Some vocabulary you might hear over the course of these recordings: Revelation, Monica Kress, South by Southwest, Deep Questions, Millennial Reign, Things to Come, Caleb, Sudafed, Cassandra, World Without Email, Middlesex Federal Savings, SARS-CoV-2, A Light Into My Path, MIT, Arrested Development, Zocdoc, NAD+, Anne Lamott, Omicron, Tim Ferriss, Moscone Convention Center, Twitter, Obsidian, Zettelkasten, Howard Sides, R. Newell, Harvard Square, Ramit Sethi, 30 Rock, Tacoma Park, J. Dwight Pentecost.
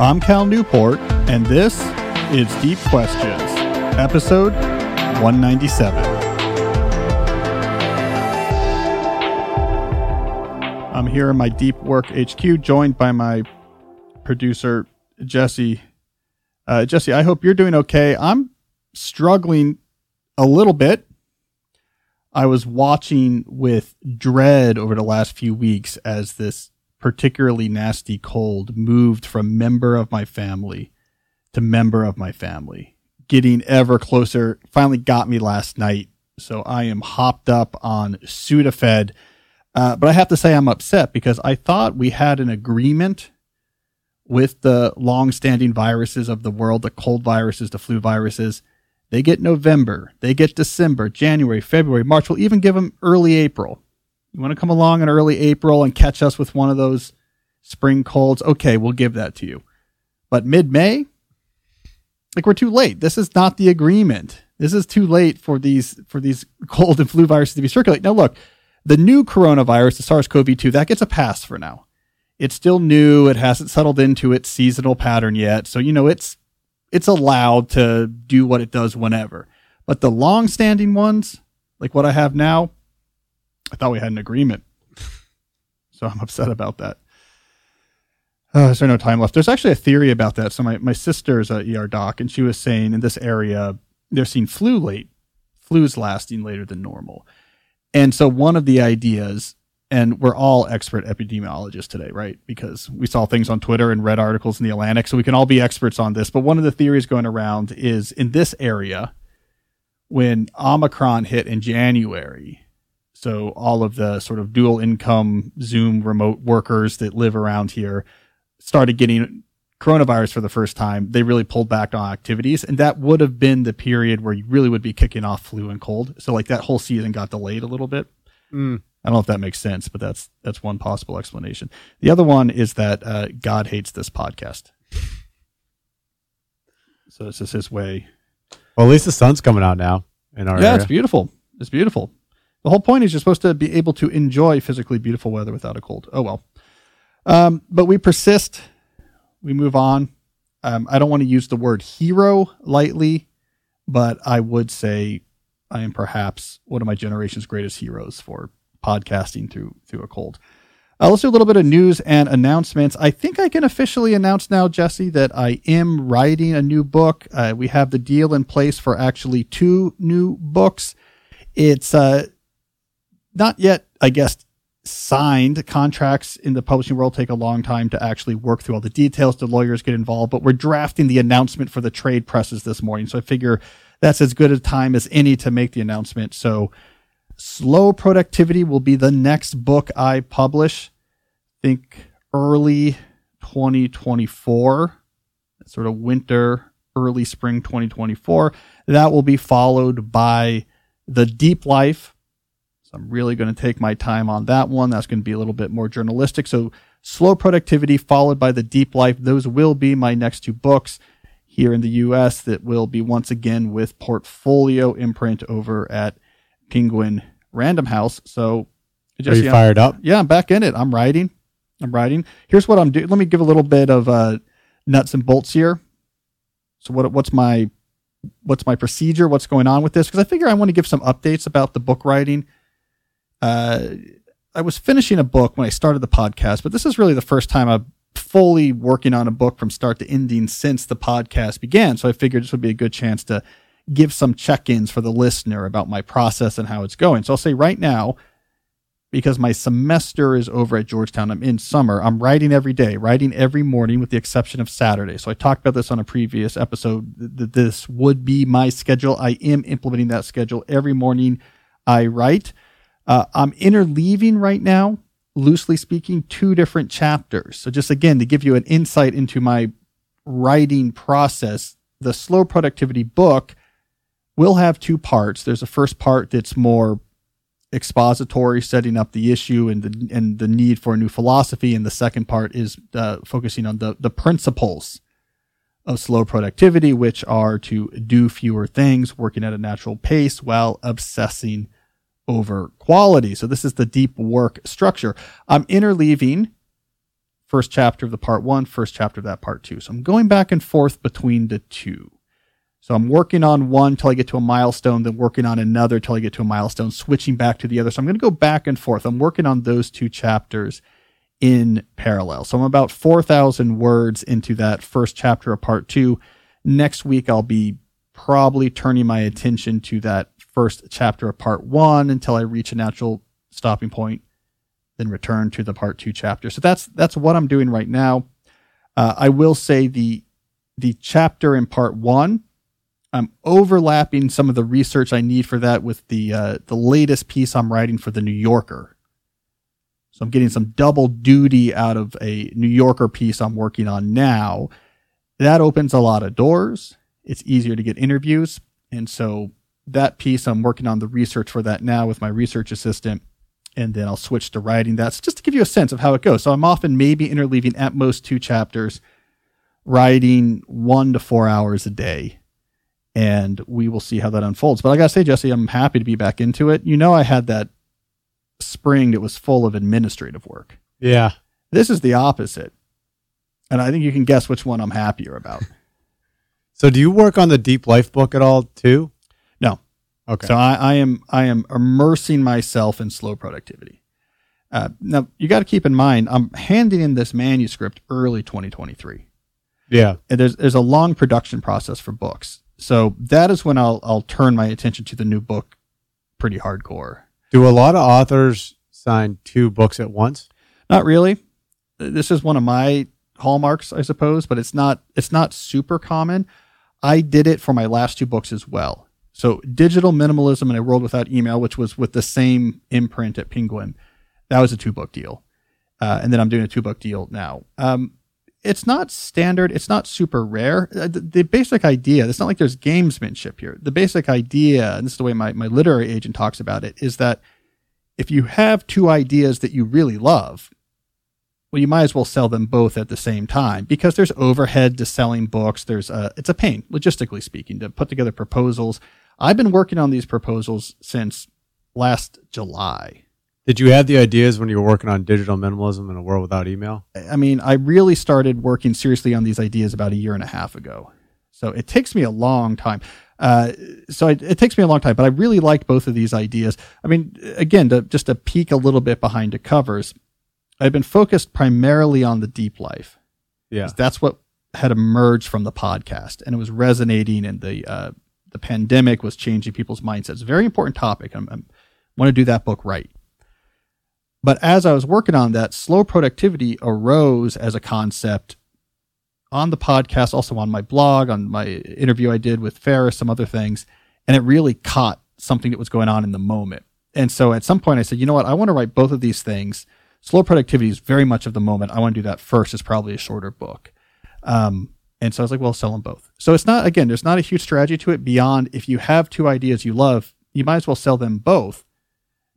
I'm Cal Newport, and this is Deep Questions, episode 197. I'm here in my Deep Work HQ, joined by my producer, Jesse. Jesse, I hope you're doing okay. I'm struggling a little bit. I was watching with dread over the last few weeks as this particularly nasty cold moved from member of my family to member of my family, getting ever closer. Finally got me last night, so I am hopped up on Sudafed. But I have to say I'm upset because I thought we had an agreement with the long-standing viruses of the world, the cold viruses, the flu viruses. They get November, they get December, January, February, March. We'll even give them early April. You want to come along in early April and catch us with one of those spring colds? Okay, we'll give that to you. But mid-May, like, we're too late. This is not the agreement. This is too late for these cold and flu viruses to be circulating. Now, look, the new coronavirus, the SARS-CoV-2, that gets a pass for now. It's still new. It hasn't settled into its seasonal pattern yet. So, you know, it's allowed to do what it does whenever. But the long-standing ones, like what I have now, I thought we had an agreement. So I'm upset about that. Is there no time left? There's actually a theory about that. So my sister's an ER doc, and she was saying in this area, they're seeing flu late. Flu's lasting later than normal. And so one of the ideas, and we're all expert epidemiologists today, right? Because we saw things on Twitter and read articles in the Atlantic, so we can all be experts on this. But one of the theories going around is in this area, when Omicron hit in January, so all of the sort of dual income Zoom remote workers that live around here started getting coronavirus for the first time. They really pulled back on activities, and that would have been the period where you really would be kicking off flu and cold. So like that whole season got delayed a little bit. I don't know if that makes sense, but that's one possible explanation. The other one is that God hates this podcast. So this is his way. Well, at least the sun's coming out now in our area. It's beautiful. It's beautiful. The whole point is you're supposed to be able to enjoy physically beautiful weather without a cold. Oh, well. But we persist. We move on. I don't want to use the word hero lightly, but I would say I am perhaps one of my generation's greatest heroes for podcasting through a cold. Let's do a little bit of news and announcements. I think I can officially announce now, Jesse, that I am writing a new book. We have the deal in place for actually two new books. It's not yet, I guess, signed. Contracts in the publishing world take a long time to actually work through all the details. The lawyers get involved, but we're drafting the announcement for the trade presses this morning. So I figure that's as good a time as any to make the announcement. So Slow Productivity will be the next book I publish. I think early 2024, sort of winter, early spring 2024. That will be followed by The Deep Life. So I'm really going to take my time on that one. That's going to be a little bit more journalistic. So Slow Productivity followed by The Deep Life. Those will be my next two books here in the U.S. that will be once again with Portfolio imprint over at Penguin Random House. So Jesse, are you fired up? Yeah, I'm back in it. I'm writing. Here's what I'm doing. Let me give a little bit of nuts and bolts here. So what's my procedure? What's going on with this? Because I figure I want to give some updates about the book writing. I was finishing a book when I started the podcast, but this is really the first time I've fully working on a book from start to ending since the podcast began. So I figured this would be a good chance to give some check-ins for the listener about my process and how it's going. So I'll say right now, because my semester is over at Georgetown, I'm in summer, I'm writing every day, writing every morning with the exception of Saturday. So I talked about this on a previous episode, that this would be my schedule. I am implementing that schedule. Every morning I write. I'm interleaving right now, loosely speaking, two different chapters. So just again, to give you an insight into my writing process, the Slow Productivity book will have two parts. There's a first part that's more expository, setting up the issue and the need for a new philosophy. And the second part is focusing on the principles of slow productivity, which are to do fewer things, working at a natural pace while obsessing over quality. So this is the deep work structure. I'm interleaving first chapter of the part one, first chapter of that part two. So I'm going back and forth between the two. So I'm working on one till I get to a milestone, then working on another till I get to a milestone, switching back to the other. So I'm going to go back and forth. I'm working on those two chapters in parallel. So I'm about 4,000 words into that first chapter of part two. Next week, I'll be probably turning my attention to that first chapter of part one until I reach a natural stopping point, then return to the part two chapter. So that's what I'm doing right now. I will say the chapter in part one, I'm overlapping some of the research I need for that with the latest piece I'm writing for the New Yorker. So I'm getting some double duty out of a New Yorker piece I'm working on now. That opens a lot of doors. It's easier to get interviews. And so that piece, I'm working on the research for that now with my research assistant. And then I'll switch to writing that. So just to give you a sense of how it goes. So I'm often maybe interleaving at most two chapters, writing 1 to 4 hours a day. And we will see how that unfolds. But I got to say, Jesse, I'm happy to be back into it. You know, I had that spring that was full of administrative work. Yeah. This is the opposite. And I think you can guess which one I'm happier about. So do you work on the Deep Life book at all too? No. Okay. So I am immersing myself in slow productivity. Now, you got to keep in mind, I'm handing in this manuscript early 2023. Yeah. And there's a long production process for books. So that is when I'll turn my attention to the new book pretty hardcore. Do a lot of authors sign two books at once? Not really. This is one of my hallmarks, I suppose, but it's not super common. I did it for my last two books as well. So Digital Minimalism and A World Without Email, which was with the same imprint at Penguin, that was a two-book deal. And then I'm doing a two-book deal now. It's not standard. It's not super rare. The basic idea, it's not like there's gamesmanship here. The basic idea, and this is the way my literary agent talks about it, is that if you have two ideas that you really love, well, you might as well sell them both at the same time because there's overhead to selling books. It's a pain, logistically speaking, to put together proposals. I've been working on these proposals since last July. Did you have the ideas when you were working on Digital Minimalism and A World Without Email? I mean, I really started working seriously on these ideas about 1.5 years ago. So it takes me a long time. But I really liked both of these ideas. I mean, again, just to peek a little bit behind the covers, I've been focused primarily on the Deep Life. Yeah. That's what had emerged from the podcast, and it was resonating, and the pandemic was changing people's mindsets. Very important topic. I want to do that book right. But as I was working on that, slow productivity arose as a concept on the podcast, also on my blog, on my interview I did with Ferriss, some other things, and it really caught something that was going on in the moment. And so at some point I said, you know what, I want to write both of these things. Slow productivity is very much of the moment. I want to do that first. It's probably a shorter book. And so I was like, well, sell them both. So it's not, again, there's not a huge strategy to it beyond if you have two ideas you love, you might as well sell them both.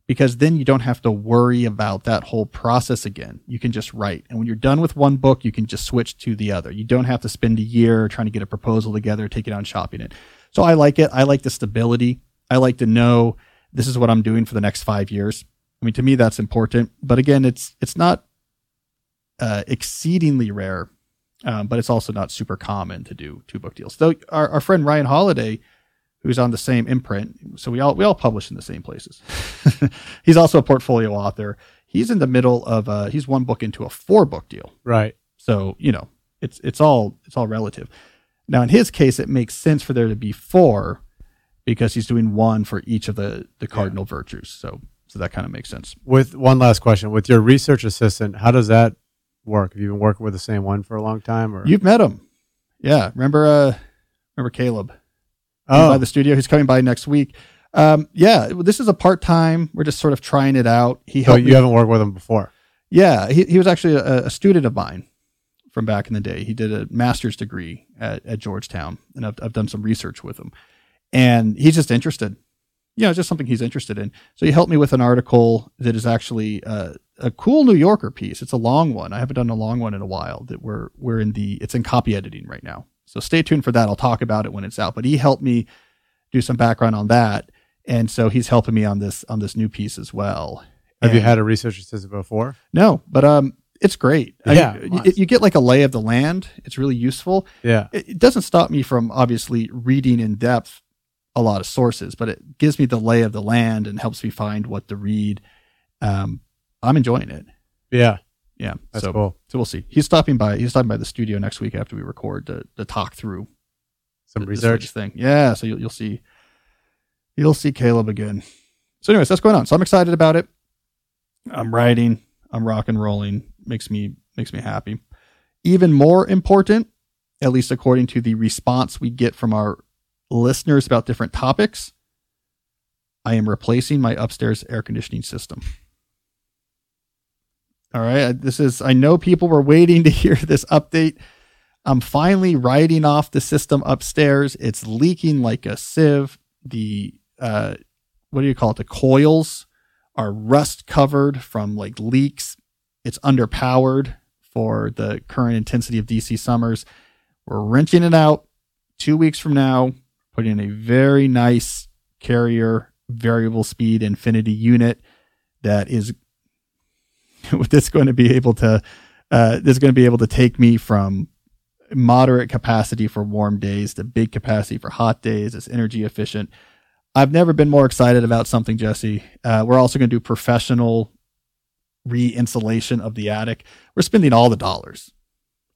Because then you don't have to worry about that whole process again. You can just write. And when you're done with one book, you can just switch to the other. You don't have to spend a year trying to get a proposal together, take it on, shopping it. So I like it. I like the stability. I like to know this is what I'm doing for the next 5 years. I mean, to me, that's important. But again, it's not exceedingly rare, but it's also not super common to do two-book deals. So our friend Ryan Holiday, who's on the same imprint. So we all publish in the same places. He's also a portfolio author. He's in the middle of he's one book into a 4-book deal. Right. So, you know, it's all relative. Now in his case, it makes sense for there to be 4 because he's doing one for each of the cardinal virtues. So that kind of makes sense. With one last question, with your research assistant, how does that work? Have you been working with the same one for a long time, or you've met him? Yeah. Remember Caleb? Oh. By the studio. He's coming by next week. Yeah, this is a part-time. We're just sort of trying it out. So you haven't worked with him before? Yeah, he was actually a student of mine from back in the day. He did a master's degree at Georgetown, and I've done some research with him. And he's just interested. You know, it's just something he's interested in. So he helped me with an article that is actually a cool New Yorker piece. It's a long one. I haven't done a long one in a while. That we're it's in copy editing right now. So stay tuned for that. I'll talk about it when it's out, but he helped me do some background on that. And so he's helping me on this new piece as well. Have you had a research assistant before? No, but it's great. Yeah, you get like a lay of the land. It's really useful. Yeah, it doesn't stop me from obviously reading in depth a lot of sources, but it gives me the lay of the land and helps me find what to read. I'm enjoying it. Yeah. Yeah. That's cool. So we'll see. He's stopping by the studio next week after we record to talk through some research thing. Yeah. So you'll see Caleb again. So anyways, that's going on. So I'm excited about it. I'm writing, I'm rock and rolling. Makes me happy. Even more important, at least according to the response we get from our listeners about different topics, I am replacing my upstairs air conditioning system. All right. I know people were waiting to hear this update. I'm finally writing off the system upstairs. It's leaking like a sieve. The, the coils are rust covered from like leaks. It's underpowered for the current intensity of DC summers. We're wrenching it out 2 weeks from now, putting in a very nice Carrier variable speed Infinity unit that is that's going to be able to take me from moderate capacity for warm days to big capacity for hot days. It's energy efficient. I've never been more excited about something, Jesse. We're also going to do professional re-insulation of the attic. We're spending all the dollars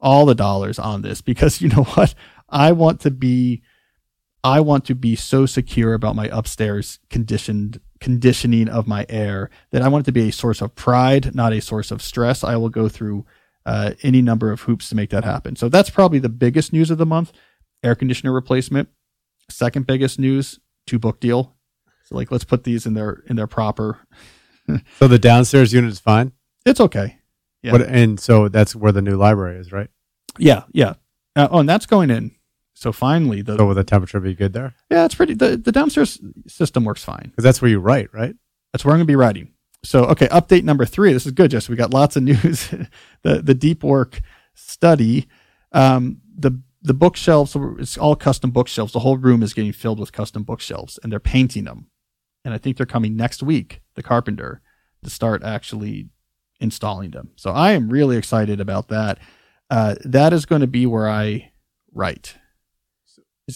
on this because you know what? I want to be so secure about my upstairs conditioning of my air that I want it to be a source of pride, not a source of stress. I will go through any number of hoops to make that happen. So that's probably the biggest news of the month, air conditioner replacement. Second biggest news, 2-book deal. So like, let's put these in their proper. So the downstairs unit is fine. It's okay. Yeah. And so that's where the new library is, right? Yeah. Yeah. And that's going in. So finally, so will the temperature be good there? Yeah, it's pretty. The downstairs system works fine because that's where you write, right? That's where I'm going to be writing. So okay, update number 3. This is good, Jess. We got lots of news. the deep work study, the bookshelves. It's all custom bookshelves. The whole room is getting filled with custom bookshelves, and they're painting them. And I think they're coming next week, the carpenter, to start actually installing them. So I am really excited about that. That is going to be where I write.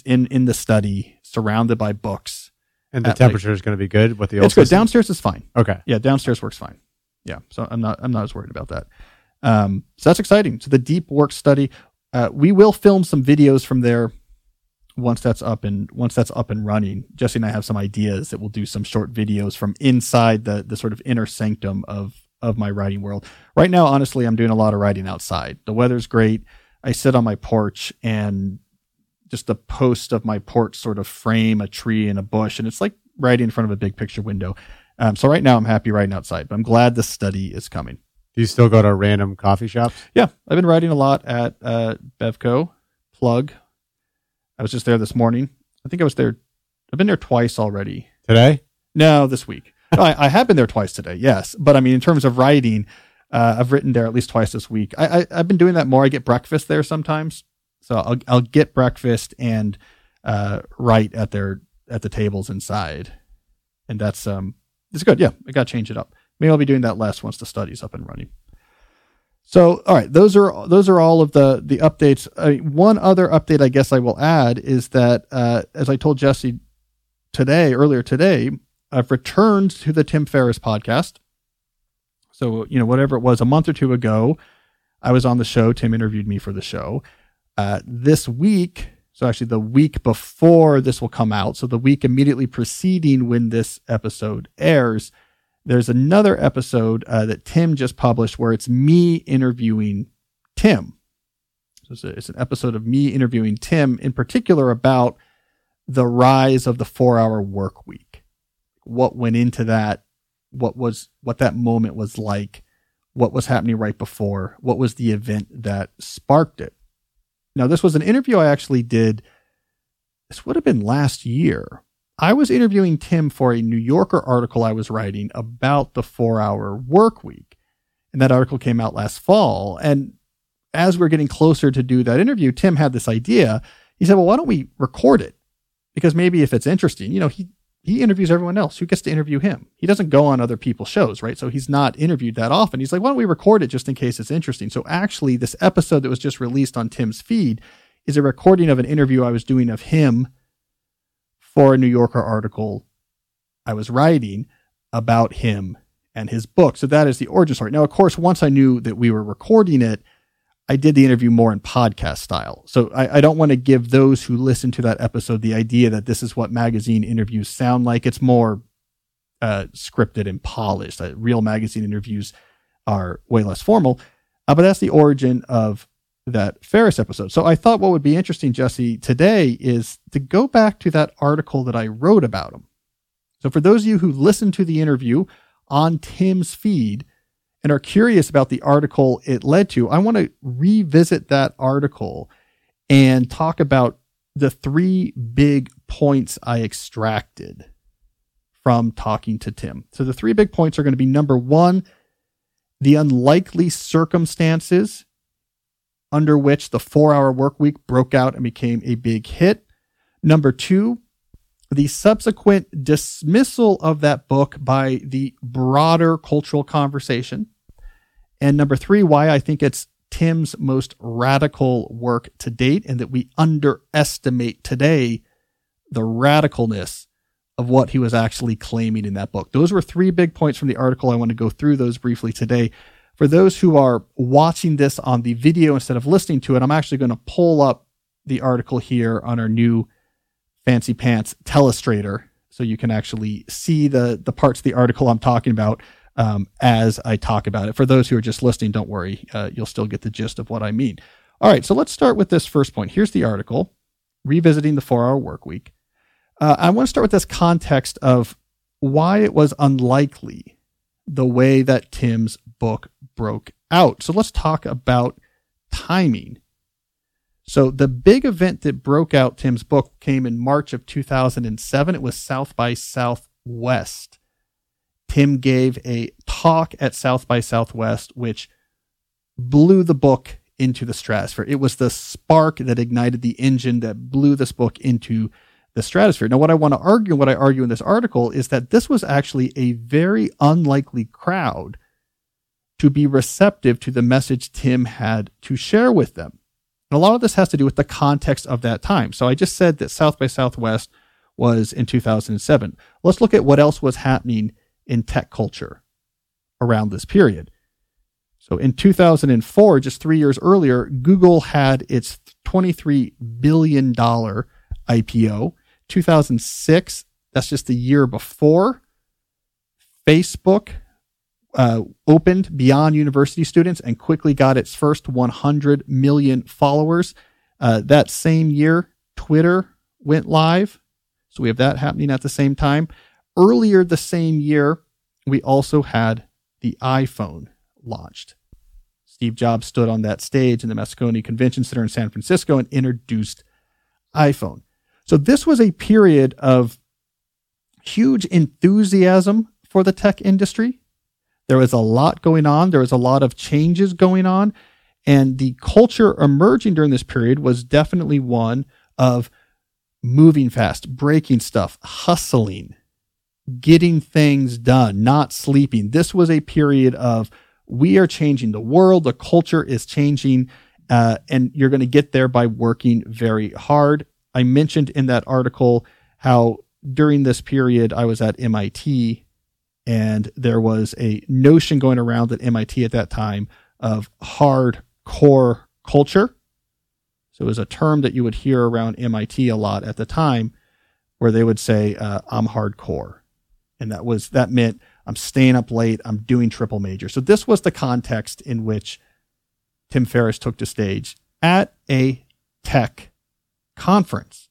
In the study, surrounded by books, and the temperature is going to be good with the old. It's good. Downstairs is fine. Okay, yeah, downstairs works fine. Yeah, so I'm not as worried about that. So that's exciting. So the deep work study, we will film some videos from there once that's up and running. Jesse and I have some ideas that we'll do some short videos from inside the sort of inner sanctum of my writing world. Right now, honestly, I'm doing a lot of writing outside. The weather's great. I sit on my porch and. Just the post of my porch sort of frame a tree and a bush. And it's like right in front of a big picture window. So right now I'm happy writing outside, but I'm glad the study is coming. Do you still go to random coffee shops? Yeah. I've been writing a lot at Bevco. Plug. I was just there this morning. I think I was there. I've been there twice already. Today? No, this week. No, I have been there twice today. Yes. But I mean, in terms of writing, I've written there at least twice this week. I've been doing that more. I get breakfast there sometimes. So I'll get breakfast and write at the tables inside, and that's it's good. Yeah, I got to change it up. Maybe I'll be doing that less once the study's up and running. So all right, those are all of the updates. One other update I guess I will add is that as I told Jesse earlier today, I've returned to the Tim Ferriss podcast. So you know whatever it was a month or two ago, I was on the show. Tim interviewed me for the show. This week, so actually the week before this will come out, so the week immediately preceding when this episode airs, there's another episode that Tim just published where it's me interviewing Tim. So it's an episode of me interviewing Tim in particular about the rise of the 4-hour work week. What went into that? What that moment was like? What was happening right before? What was the event that sparked it? Now, this was an interview I actually did. This would have been last year. I was interviewing Tim for a New Yorker article I was writing about the 4-hour work week. And that article came out last fall. And as we're getting closer to do that interview, Tim had this idea. He said, well, why don't we record it? Because maybe if it's interesting, you know, he he interviews everyone else who gets to interview him. He doesn't go on other people's shows, right? So he's not interviewed that often. He's like, why don't we record it just in case it's interesting? So actually, this episode that was just released on Tim's feed is a recording of an interview I was doing of him for a New Yorker article I was writing about him and his book. So that is the origin story. Now, of course, once I knew that we were recording it, I did the interview more in podcast style. So I don't want to give those who listen to that episode the idea that this is what magazine interviews sound like. It's more scripted and polished. Real magazine interviews are way less formal. But that's the origin of that Ferriss episode. So I thought what would be interesting, Jesse, today is to go back to that article that I wrote about him. So for those of you who listened to the interview on Tim's feed and are curious about the article it led to, I want to revisit that article and talk about the three big points I extracted from talking to Tim. So the three big points are going to be, number one, the unlikely circumstances under which the 4-Hour Work Week broke out and became a big hit. Number two, the subsequent dismissal of that book by the broader cultural conversation. And number three, why I think it's Tim's most radical work to date, and that we underestimate today the radicalness of what he was actually claiming in that book. Those were three big points from the article. I want to go through those briefly today. For those who are watching this on the video instead of listening to it, I'm actually going to pull up the article here on our new Fancy Pants Telestrator so you can actually see the parts of the article I'm talking about as I talk about it. For those who are just listening, don't worry. You'll still get the gist of what I mean. All right, so let's start with this first point. Here's the article, Revisiting the 4-Hour Work Week. I want to start with this context of why it was unlikely the way that Tim's book broke out. So let's talk about timing. So the big event that broke out Tim's book came in March of 2007. It was South by Southwest. Tim gave a talk at South by Southwest, which blew the book into the stratosphere. It was the spark that ignited the engine that blew this book into the stratosphere. Now, what I want to argue, what I argue in this article, is that this was actually a very unlikely crowd to be receptive to the message Tim had to share with them. And a lot of this has to do with the context of that time. So I just said that South by Southwest was in 2007. Let's look at what else was happening in tech culture around this period. So in 2004, just 3 years earlier, Google had its $23 billion IPO. 2006, that's just the year before, Facebook opened beyond university students and quickly got its first 100 million followers. That same year, Twitter went live. So we have that happening at the same time. Earlier the same year, we also had the iPhone launched. Steve Jobs stood on that stage in the Moscone Convention Center in San Francisco and introduced iPhone. So this was a period of huge enthusiasm for the tech industry. There was a lot going on. There was a lot of changes going on. And the culture emerging during this period was definitely one of moving fast, breaking stuff, hustling, getting things done, not sleeping. This was a period of, we are changing the world. The culture is changing. And you're going to get there by working very hard. I mentioned in that article how during this period I was at MIT and there was a notion going around at MIT at that time of hardcore culture. So it was a term that you would hear around MIT a lot at the time where they would say, I'm hardcore. And that meant I'm staying up late. I'm doing triple major. So this was the context in which Tim Ferriss took the stage at a tech conference.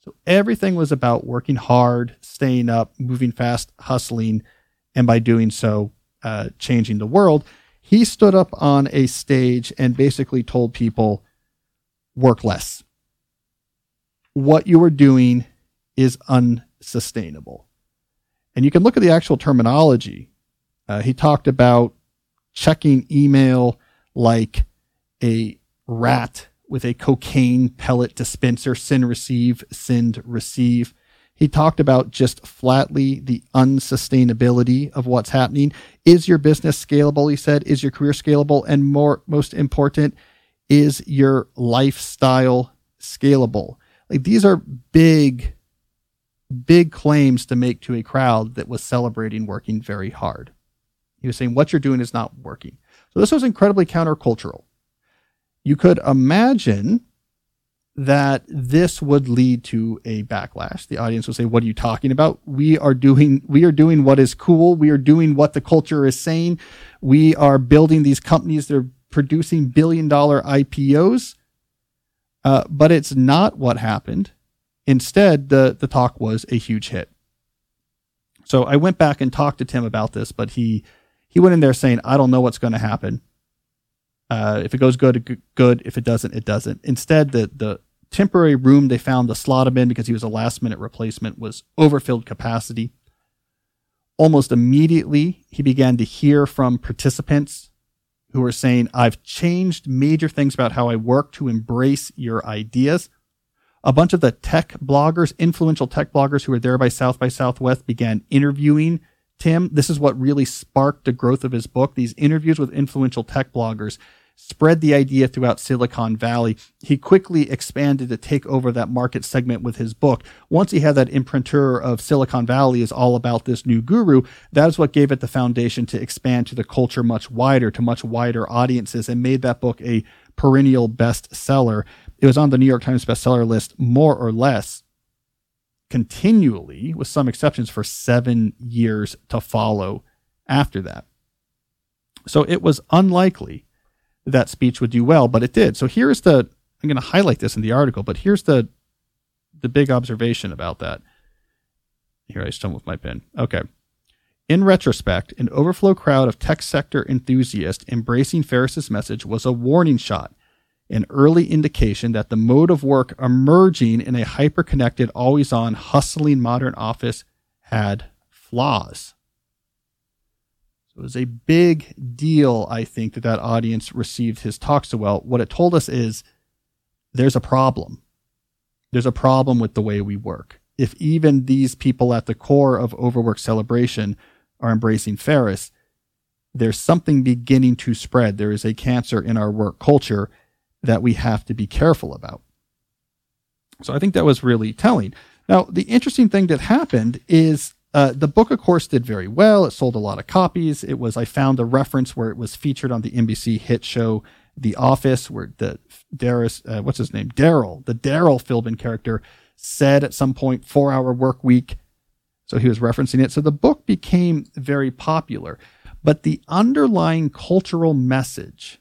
So everything was about working hard, staying up, moving fast, hustling, and by doing so, changing the world. He stood up on a stage and basically told people, work less. What you are doing is unsustainable. And you can look at the actual terminology. He talked about checking email like a rat with a cocaine pellet dispenser, send, receive, send, receive. He talked about just flatly the unsustainability of what's happening. Is your business scalable? He said, is your career scalable? And more, most important, is your lifestyle scalable? Like, these are big, big claims to make to a crowd that was celebrating working very hard. He was saying what you're doing is not working. So this was incredibly countercultural. You could imagine that this would lead to a backlash. The audience would say, what are you talking about? We are doing what is cool. We are doing what the culture is saying. We are building these companies that are producing billion-dollar IPOs. But it's not what happened. Instead, the talk was a huge hit. So I went back and talked to Tim about this, but he went in there saying, I don't know what's going to happen. If it goes good, good. If it doesn't, it doesn't. Instead, the temporary room they found to slot him in, because he was a last-minute replacement, was overfilled capacity. Almost immediately, he began to hear from participants who were saying, I've changed major things about how I work to embrace your ideas. A bunch of the tech bloggers, influential tech bloggers who were there by Southwest, began interviewing Tim. This is what really sparked the growth of his book. These interviews with influential tech bloggers spread the idea throughout Silicon Valley. He quickly expanded to take over that market segment with his book. Once he had that imprinter of Silicon Valley is all about this new guru, that is what gave it the foundation to expand to the culture much wider, to much wider audiences, and made that book a perennial bestseller. It was on the New York Times bestseller list more or less continually, with some exceptions, for 7 years to follow after that. So it was unlikely that speech would do well, but it did. So here's the, I'm going to highlight this in the article, but here's the big observation about that. Here, I stumbled with my pen. Okay. In retrospect, an overflow crowd of tech sector enthusiasts embracing Ferriss's message was a warning shot, an early indication that the mode of work emerging in a hyper-connected, always-on, hustling modern office had flaws. So it was a big deal, I think, that audience received his talk so well. What it told us is there's a problem. There's a problem with the way we work. If even these people at the core of Overwork Celebration are embracing Ferriss, there's something beginning to spread. There is a cancer in our work culture that we have to be careful about. So I think that was really telling. Now, the interesting thing that happened is the book, of course, did very well. It sold a lot of copies. It was, I found a reference where it was featured on the NBC hit show, The Office, where the Darryl Philbin character said at some point, 4-hour work week. So he was referencing it. So the book became very popular, but the underlying cultural message,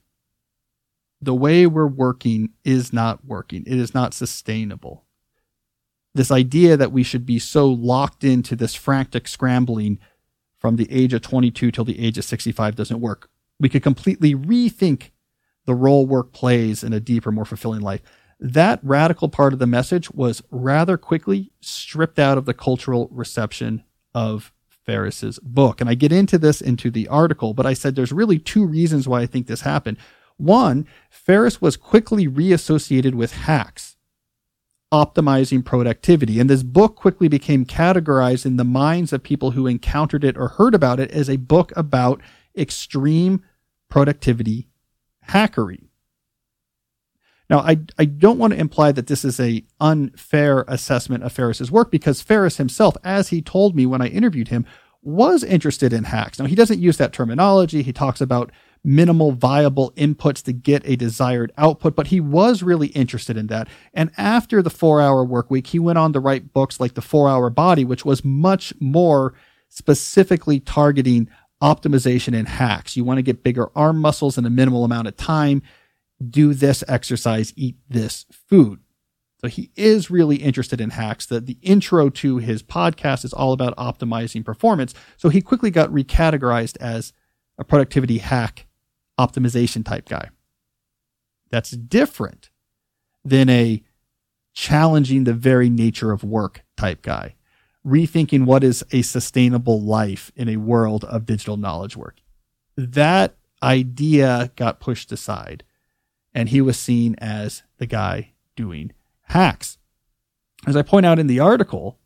the way we're working is not working. It is not sustainable. This idea that we should be so locked into this frantic scrambling from the age of 22 till the age of 65 doesn't work. We could completely rethink the role work plays in a deeper, more fulfilling life. That radical part of the message was rather quickly stripped out of the cultural reception of Ferriss's book. And I get into this into the article, but I said there's really two reasons why I think this happened. One, Ferriss was quickly reassociated with hacks, optimizing productivity. And this book quickly became categorized in the minds of people who encountered it or heard about it as a book about extreme productivity hackery. Now, I don't want to imply that this is an unfair assessment of Ferriss's work, because Ferriss himself, as he told me when I interviewed him, was interested in hacks. Now, he doesn't use that terminology. He talks about minimal viable inputs to get a desired output, but he was really interested in that. And after the 4-hour work week, he went on to write books like The 4-Hour Body, which was much more specifically targeting optimization and hacks. You want to get bigger arm muscles in a minimal amount of time, do this exercise, eat this food. So he is really interested in hacks. The intro to his podcast is all about optimizing performance. So he quickly got recategorized as a productivity hack optimization type guy. That's different than a challenging the very nature of work type guy, rethinking what is a sustainable life in a world of digital knowledge work. That idea got pushed aside, and he was seen as the guy doing hacks. As I point out in the article,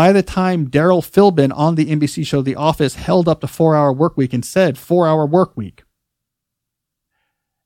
By the time Darryl Philbin on the NBC show The Office held up the 4-hour work week and said 4-hour work week,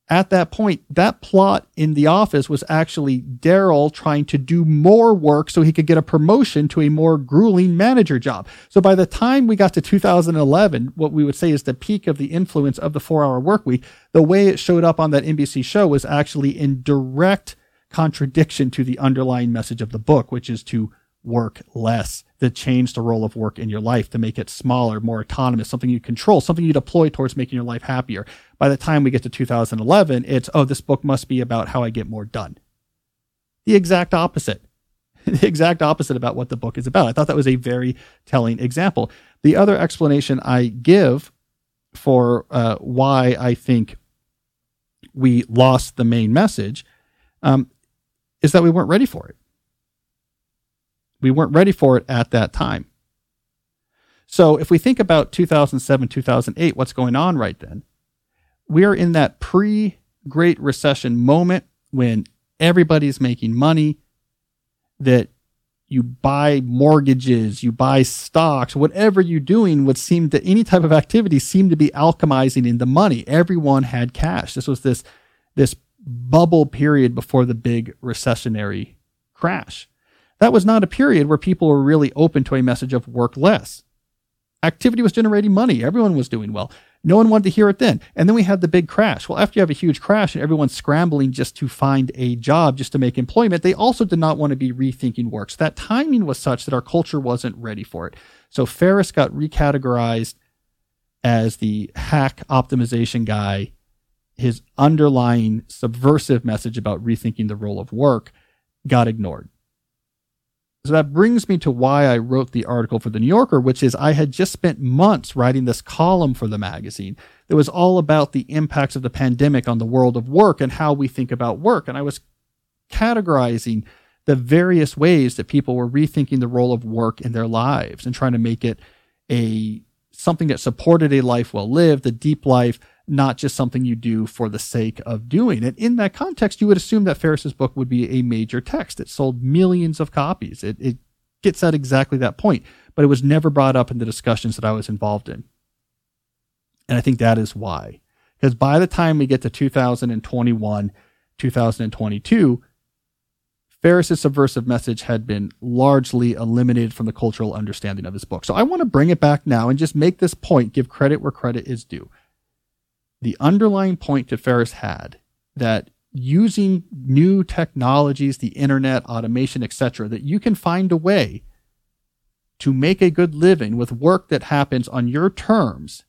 at that point, that plot in The Office was actually Darryl trying to do more work so he could get a promotion to a more grueling manager job. So by the time we got to 2011, what we would say is the peak of the influence of the 4-hour work week, the way it showed up on that NBC show was actually in direct contradiction to the underlying message of the book, which is to work less, to change the role of work in your life, to make it smaller, more autonomous, something you control, something you deploy towards making your life happier. By the time we get to 2011, it's, oh, this book must be about how I get more done. The exact opposite about what the book is about. I thought that was a very telling example. The other explanation I give for why I think we lost the main message is that we weren't ready for it. We weren't ready for it at that time. So if we think about 2007, 2008, what's going on right then? We are in that pre-Great Recession moment when everybody's making money, that you buy mortgages, you buy stocks, whatever you're doing would seem to, any type of activity seemed to be alchemizing into money. Everyone had cash. This was this bubble period before the big recessionary crash. That was not a period where people were really open to a message of work less. Activity was generating money. Everyone was doing well. No one wanted to hear it then. And then we had the big crash. Well, after you have a huge crash and everyone's scrambling just to find a job, just to make employment, they also did not want to be rethinking work. So that timing was such that our culture wasn't ready for it. So Ferriss got recategorized as the hack optimization guy. His underlying subversive message about rethinking the role of work got ignored. So that brings me to why I wrote the article for The New Yorker, which is I had just spent months writing this column for the magazine that was all about the impacts of the pandemic on the world of work and how we think about work. And I was categorizing the various ways that people were rethinking the role of work in their lives and trying to make it something that supported a life well lived, the deep life, not just something you do for the sake of doing. And in that context, you would assume that Ferriss's book would be a major text. It sold millions of copies. It gets at exactly that point, but it was never brought up in the discussions that I was involved in. And I think that is why. Because by the time we get to 2021, 2022, Ferriss's subversive message had been largely eliminated from the cultural understanding of his book. So I want to bring it back now and just make this point, give credit where credit is due. The underlying point that Ferriss had, that using new technologies, the internet, automation, etc., that you can find a way to make a good living with work that happens on your terms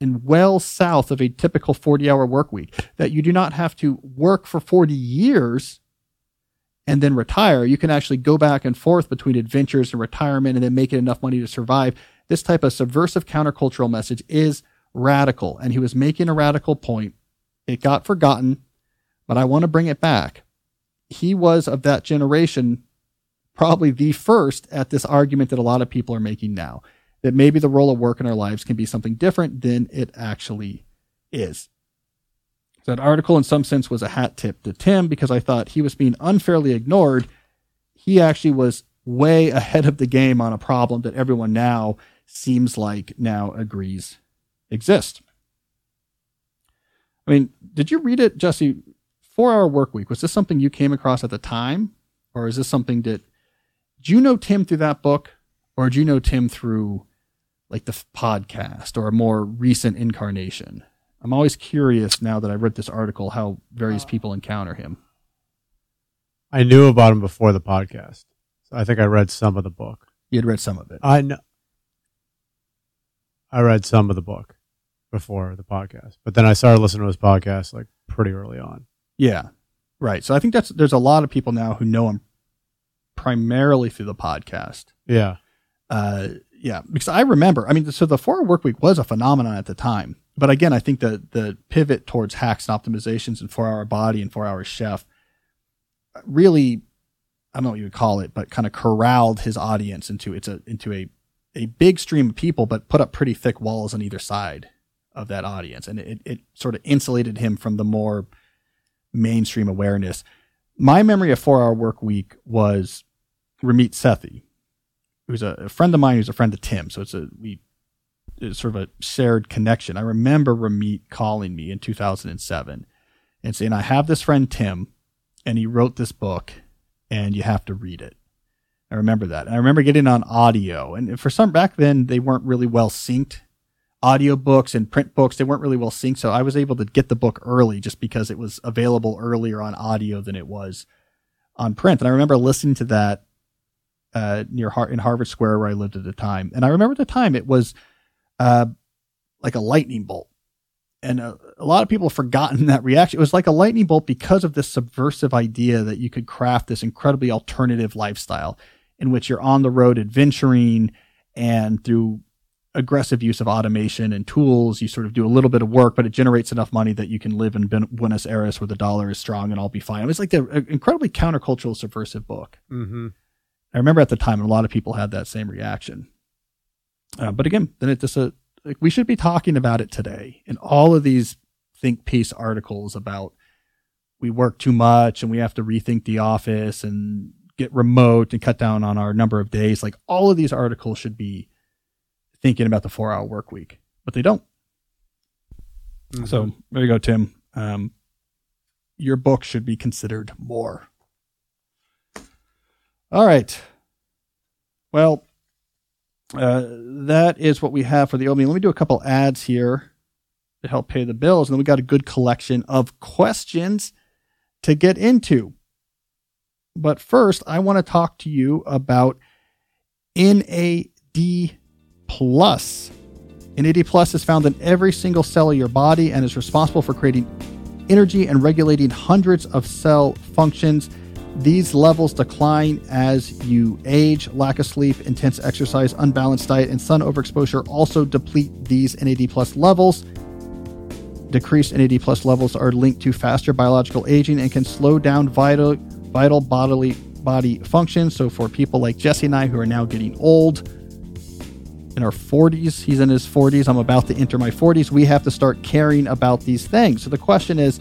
and well south of a typical 40-hour work week, that you do not have to work for 40 years and then retire. You can actually go back and forth between adventures and retirement and then make it enough money to survive. This type of subversive countercultural message is radical, and he was making a radical point. It got forgotten, but I want to bring it back. He was of that generation, probably the first at this argument that a lot of people are making now, that maybe the role of work in our lives can be something different than it actually is. So that article, in some sense, was a hat tip to Tim because I thought he was being unfairly ignored. He actually was way ahead of the game on a problem that everyone now seems like now agrees exist. I mean, did you read it, Jesse? 4-hour work week. Was this something you came across at the time? Or is this something that, do you know Tim through that book? Or do you know Tim through like the podcast or a more recent incarnation? I'm always curious now that I read this article, how various people encounter him. I knew about him before the podcast. So I think I read some of the book. You had read some of it. I read some of the book before the podcast, but then I started listening to his podcast like pretty early on. Yeah. Right. So I think there's a lot of people now who know him primarily through the podcast. Yeah. Yeah. Because I remember, so the 4-hour work week was a phenomenon at the time. But again, I think the pivot towards hacks and optimizations and 4-hour body and 4-hour chef really, I don't know what you would call it, but kind of corralled his audience into a big stream of people, but put up pretty thick walls on either side of that audience. And it sort of insulated him from the more mainstream awareness. My memory of 4-hour work week was Ramit Sethi, who's a friend of mine, who's a friend of Tim. So it's sort of a shared connection. I remember Ramit calling me in 2007 and saying, I have this friend, Tim, and he wrote this book and you have to read it. I remember that. And I remember getting on audio, and for some, back then they weren't really well synced. Audio books and print books, they weren't really well synced. So I was able to get the book early just because it was available earlier on audio than it was on print. And I remember listening to that in Harvard Square where I lived at the time. And I remember at the time it was like a lightning bolt. And a lot of people have forgotten that reaction. It was like a lightning bolt because of this subversive idea that you could craft this incredibly alternative lifestyle in which you're on the road adventuring, and through aggressive use of automation and tools, you sort of do a little bit of work, but it generates enough money that you can live in Buenos Aires where the dollar is strong and I'll be fine. It was like an incredibly countercultural, subversive book. Mm-hmm. I remember at the time, a lot of people had that same reaction. But again, then it just, like, we should be talking about it today in all of these think piece articles about we work too much and we have to rethink the office and get remote and cut down on our number of days. Like, all of these articles should be thinking about the 4-hour work week, but they don't. Mm-hmm. So there you go, Tim. Your book should be considered more. All right. Well, that is what we have for the old meeting. Let me do a couple ads here to help pay the bills. And then we got a good collection of questions to get into. But first, I want to talk to you about NAD+. NAD+ is found in every single cell of your body and is responsible for creating energy and regulating hundreds of cell functions. These levels decline as you age. Lack of sleep, intense exercise, unbalanced diet, and sun overexposure also deplete these NAD+ levels. Decreased NAD+ levels are linked to faster biological aging and can slow down vital body functions. So for people like Jesse and I, who are now getting old, in our 40s, he's in his 40s, I'm about to enter my 40s, we have to start caring about these things. So the question is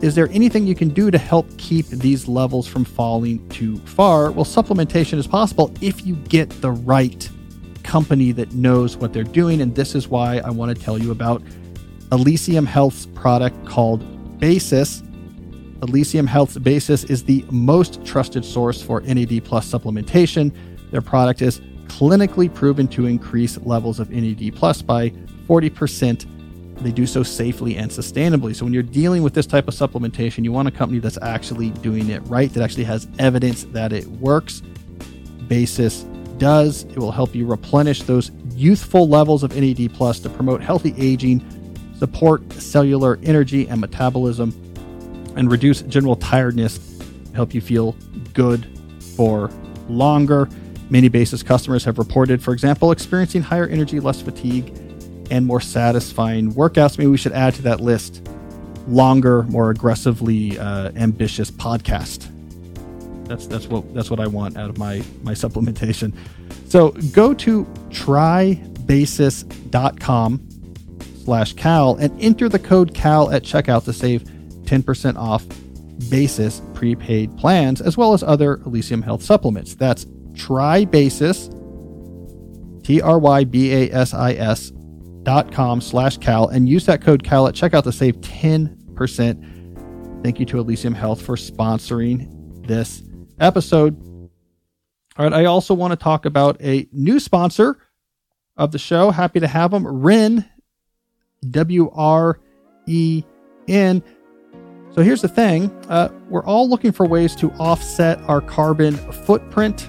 there anything you can do to help keep these levels from falling too far? Well, supplementation is possible if you get the right company that knows what they're doing. And this is why I want to tell you about Elysium Health's product called Basis. Elysium Health's Basis is the most trusted source for NAD+ supplementation. Their product is clinically proven to increase levels of NAD+ by 40%. They do so safely and sustainably. So when you're dealing with this type of supplementation, you want a company that's actually doing it right, that actually has evidence that it works. Basis does. It will help you replenish those youthful levels of NAD+ to promote healthy aging, support cellular energy and metabolism, and reduce general tiredness, to help you feel good for longer. Many Basis customers have reported, for example, experiencing higher energy, less fatigue, and more satisfying workouts. Maybe we should add to that list longer, more aggressively ambitious podcast. That's what I want out of my supplementation. So go to trybasis.com/Cal and enter the code Cal at checkout to save 10% off Basis prepaid plans, as well as other Elysium Health supplements. That's Trybasis, trybasis.com/Cal, and use that code Cal at checkout to save 10%. Thank you to Elysium Health for sponsoring this episode. All right. I also want to talk about a new sponsor of the show. Happy to have them. Wren, WREN. So here's the thing. We're all looking for ways to offset our carbon footprint.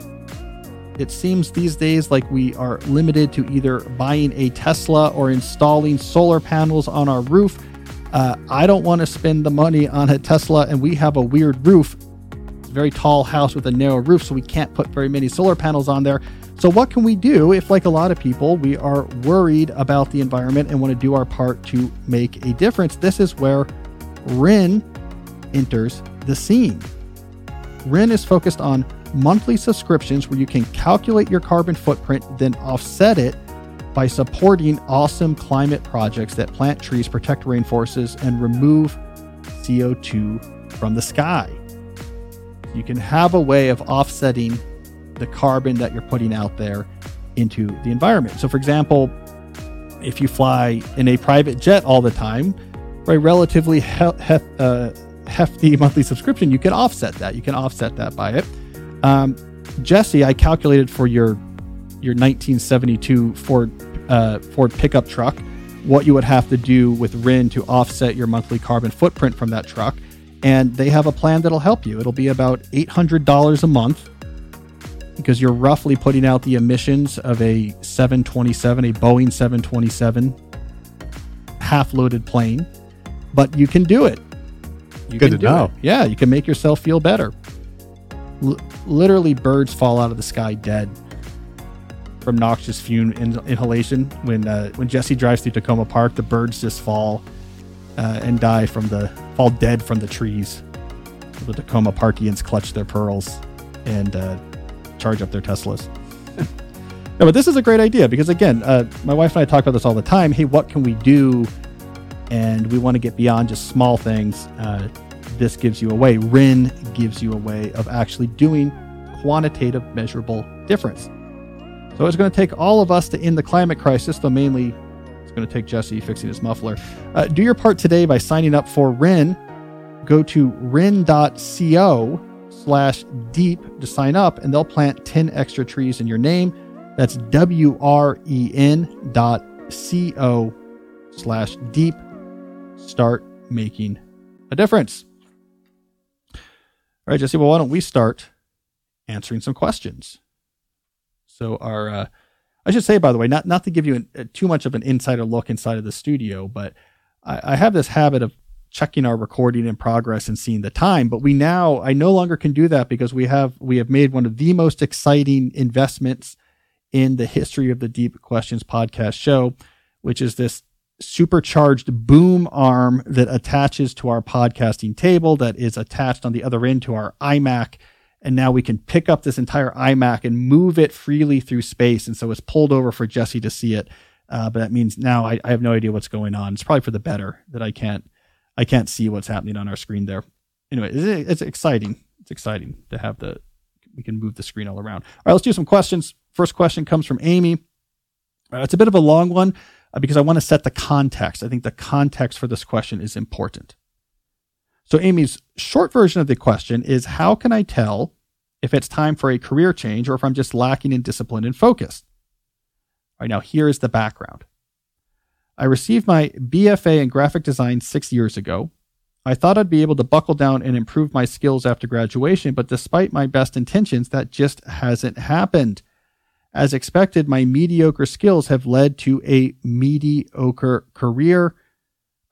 It seems these days like we are limited to either buying a Tesla or installing solar panels on our roof. I don't want to spend the money on a Tesla, and we have a weird roof. It's a very tall house with a narrow roof, so we can't put very many solar panels on there. So what can we do if, like a lot of people, we are worried about the environment and want to do our part to make a difference? This is where Wren enters the scene. Wren is focused on monthly subscriptions where you can calculate your carbon footprint, then offset it by supporting awesome climate projects that plant trees, protect rainforests, and remove CO2 from the sky. You can have a way of offsetting the carbon that you're putting out there into the environment. So for example, if you fly in a private jet all the time, for a relatively hefty monthly subscription, you can offset that. You can offset that by it. Jesse, I calculated for your 1972 Ford pickup truck what you would have to do with Wren to offset your monthly carbon footprint from that truck. And they have a plan that'll help you. It'll be about $800 a month because you're roughly putting out the emissions of a 727, a Boeing 727 half-loaded plane. But you can do it. Good to know. Yeah, you can make yourself feel better. Literally, birds fall out of the sky dead from noxious fume inhalation. When Jesse drives through Tacoma Park, the birds just fall and die fall dead from the trees. The Tacoma Parkians clutch their pearls and charge up their Teslas. No, but this is a great idea because, again, my wife and I talk about this all the time. Hey, what can we do? And we want to get beyond just small things. This gives you a way. Wren gives you a way of actually doing quantitative, measurable difference. So it's going to take all of us to end the climate crisis, though mainly it's going to take Jesse fixing his muffler. Do your part today by signing up for Wren. Go to wren.co/deep to sign up, and they'll plant 10 extra trees in your name. That's WREN.co/deep. Start making a difference. All right, Jesse, well, why don't we start answering some questions? So our, I should say, by the way, not to give you too much of an insider look inside of the studio, but I have this habit of checking our recording in progress and seeing the time, but I no longer can do that because we have made one of the most exciting investments in the history of the Deep Questions podcast show, which is this supercharged boom arm that attaches to our podcasting table that is attached on the other end to our iMac. And now we can pick up this entire iMac and move it freely through space. And so it's pulled over for Jesse to see it. But that means now I have no idea what's going on. It's probably for the better that I can't see what's happening on our screen there. Anyway, it's exciting. It's exciting to have we can move the screen all around. All right, let's do some questions. First question comes from Amy. It's a bit of a long one because I want to set the context. I think the context for this question is important. So Amy's short version of the question is, how can I tell if it's time for a career change or if I'm just lacking in discipline and focus? All right, now here is the background. I received my BFA in graphic design 6 years ago. I thought I'd be able to buckle down and improve my skills after graduation, but despite my best intentions, that just hasn't happened. As expected, my mediocre skills have led to a mediocre career.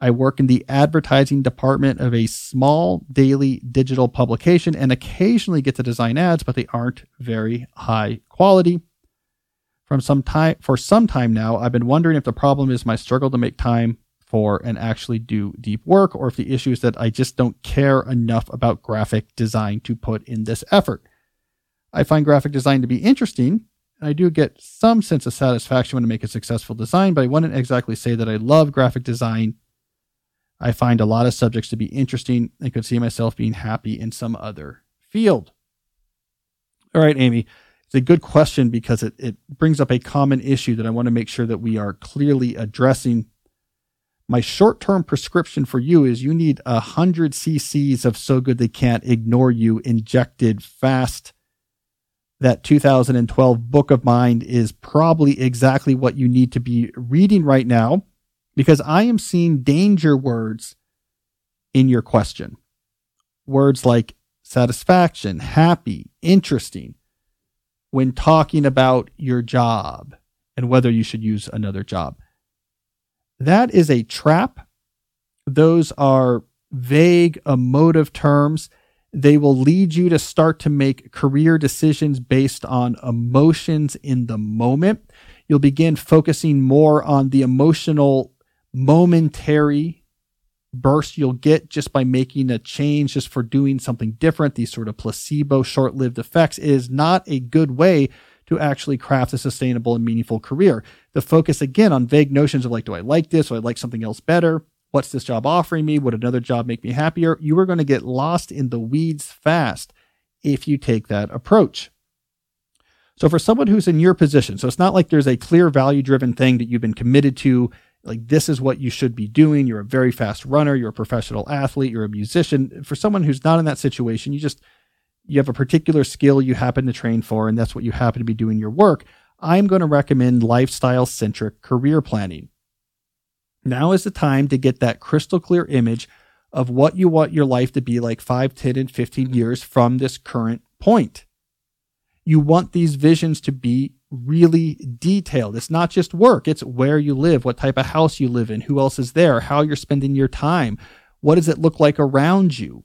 I work in the advertising department of a small daily digital publication and occasionally get to design ads, but they aren't very high quality. For some time now, I've been wondering if the problem is my struggle to make time for and actually do deep work, or if the issue is that I just don't care enough about graphic design to put in this effort. I find graphic design to be interesting, and I do get some sense of satisfaction when I make a successful design, but I wouldn't exactly say that I love graphic design. I find a lot of subjects to be interesting and could see myself being happy in some other field. All right, Amy, it's a good question because it brings up a common issue that I want to make sure that we are clearly addressing. My short-term prescription for you is you need 100 cc's of So Good They Can't Ignore You injected fast. That 2012 book of mine is probably exactly what you need to be reading right now, because I am seeing danger words in your question. Words like satisfaction, happy, interesting, when talking about your job and whether you should use another job. That is a trap. Those are vague, emotive terms. They will lead you to start to make career decisions based on emotions in the moment. You'll begin focusing more on the emotional, momentary burst you'll get just by making a change, just for doing something different. These sort of placebo, short-lived effects is not a good way to actually craft a sustainable and meaningful career. The focus, again, on vague notions of like, do I like this? Do I like something else better? What's this job offering me? Would another job make me happier? You are going to get lost in the weeds fast if you take that approach. So for someone who's in your position, so it's not like there's a clear value-driven thing that you've been committed to, like this is what you should be doing. You're a very fast runner. You're a professional athlete. You're a musician. For someone who's not in that situation, you have a particular skill you happen to train for, and that's what you happen to be doing your work. I'm going to recommend lifestyle-centric career planning. Now is the time to get that crystal clear image of what you want your life to be like 5, 10, and 15 years from this current point. You want these visions to be really detailed. It's not just work. It's where you live, what type of house you live in, who else is there, how you're spending your time. What does it look like around you?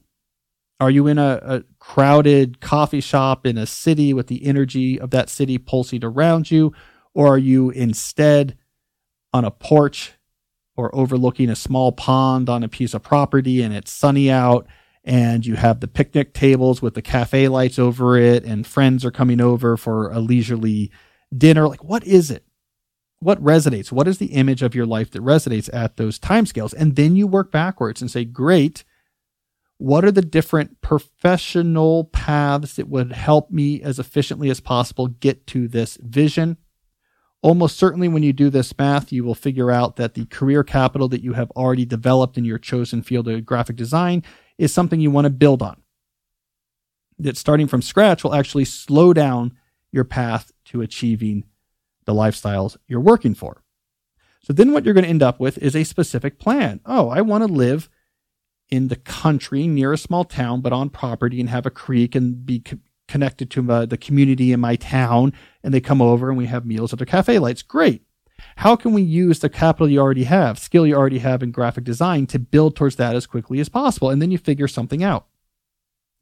Are you in a crowded coffee shop in a city with the energy of that city pulsing around you? Or are you instead on a porch or overlooking a small pond on a piece of property and it's sunny out and you have the picnic tables with the cafe lights over it and friends are coming over for a leisurely dinner? Like, what is it? What resonates? What is the image of your life that resonates at those timescales? And then you work backwards and say, great, what are the different professional paths that would help me as efficiently as possible get to this vision? Almost certainly when you do this math, you will figure out that the career capital that you have already developed in your chosen field of graphic design is something you want to build on. That starting from scratch will actually slow down your path to achieving the lifestyles you're working for. So then what you're going to end up with is a specific plan. Oh, I want to live in the country near a small town, but on property and have a creek and be connected to the community in my town, and they come over and we have meals at their cafe lights. Great. How can we use the capital you already have, skill you already have in graphic design to build towards that as quickly as possible? And then you figure something out.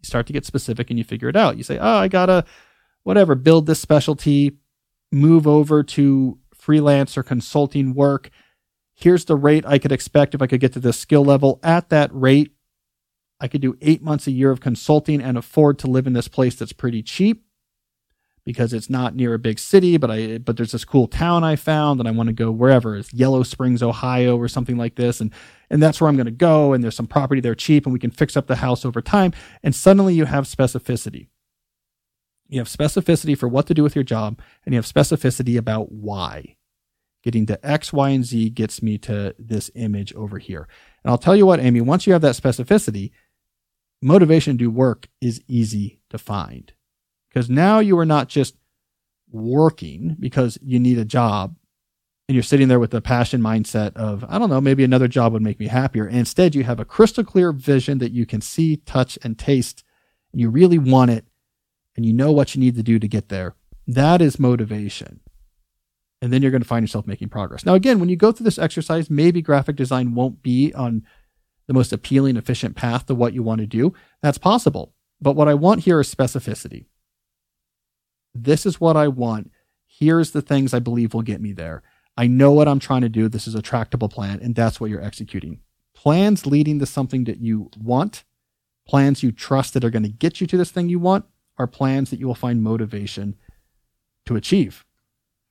You start to get specific and you figure it out. You say, oh, I gotta, whatever, build this specialty, move over to freelance or consulting work. Here's the rate I could expect if I could get to this skill level. At that rate, I could do 8 months a year of consulting and afford to live in this place that's pretty cheap because it's not near a big city, but there's this cool town I found and I want to go wherever. It's Yellow Springs, Ohio or something like this. And that's where I'm going to go. And there's some property there cheap and we can fix up the house over time. And suddenly you have specificity. You have specificity for what to do with your job and you have specificity about why. Getting to X, Y, and Z gets me to this image over here. And I'll tell you what, Amy, once you have that specificity, motivation to do work is easy to find because now you are not just working because you need a job and you're sitting there with the passion mindset of, I don't know, maybe another job would make me happier. And instead you have a crystal clear vision that you can see, touch, and taste, and you really want it and you know what you need to do to get there. That is motivation. And then you're going to find yourself making progress. Now, again, when you go through this exercise, maybe graphic design won't be on the most appealing, efficient path to what you want to do. That's possible. But what I want here is specificity. This is what I want. Here's the things I believe will get me there. I know what I'm trying to do. This is a tractable plan, and that's what you're executing. Plans leading to something that you want, plans you trust that are going to get you to this thing you want, are plans that you will find motivation to achieve.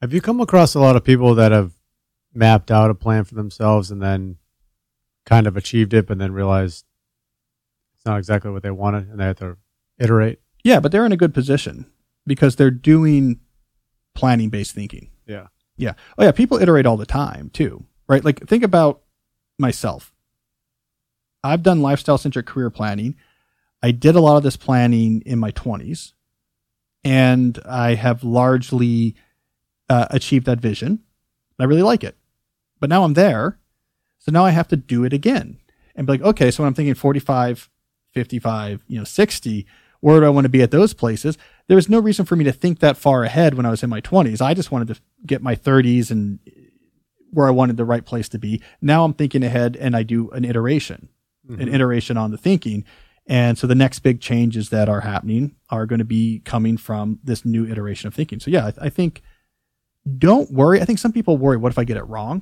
Have you come across a lot of people that have mapped out a plan for themselves and then kind of achieved it, but then realized it's not exactly what they wanted and they have to iterate? Yeah, but they're in a good position because they're doing planning-based thinking. Yeah. Yeah. Oh, yeah. People iterate all the time too, right? Like, think about myself. I've done lifestyle-centric career planning. I did a lot of this planning in my 20s, and I have largely achieved that vision. I really like it. But now I'm there. So now I have to do it again and be like, okay, so when I'm thinking 45, 55, 60, where do I want to be at those places? There was no reason for me to think that far ahead when I was in my 20s. I just wanted to get my 30s and where I wanted the right place to be. Now I'm thinking ahead and I do an iteration, an iteration on the thinking. And so the next big changes that are happening are going to be coming from this new iteration of thinking. So yeah, I think don't worry. I think some people worry, what if I get it wrong?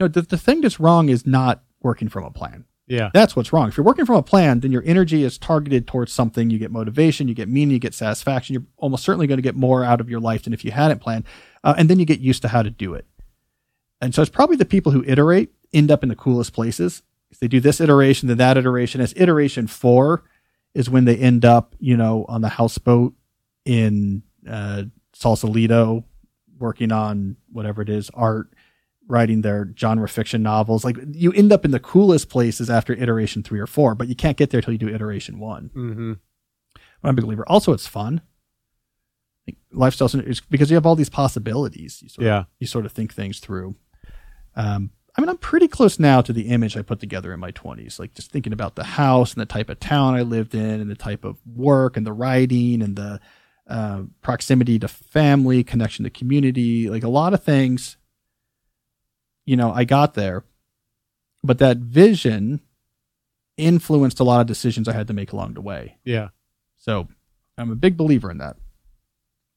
No, the thing that's wrong is not working from a plan. Yeah. That's what's wrong. If you're working from a plan, then your energy is targeted towards something. You get motivation, you get meaning, you get satisfaction. You're almost certainly going to get more out of your life than if you hadn't planned. And then you get used to how to do it. And so it's probably the people who iterate end up in the coolest places. If they do this iteration, then that iteration. As iteration 4 is when they end up, on the houseboat in Sausalito, working on whatever it is, art, writing their genre fiction novels. Like, you end up in the coolest places after iteration 3 or 4, but you can't get there till you do iteration 1. Mm-hmm. I'm a big believer. Also, it's fun. Like, lifestyle is because you have all these possibilities. You sort of think things through. I mean, I'm pretty close now to the image I put together in my 20s. Like, just thinking about the house and the type of town I lived in and the type of work and the writing and the proximity to family, connection to community, like a lot of things, you know, I got there. But that vision influenced a lot of decisions I had to make along the way. Yeah. So I'm a big believer in that.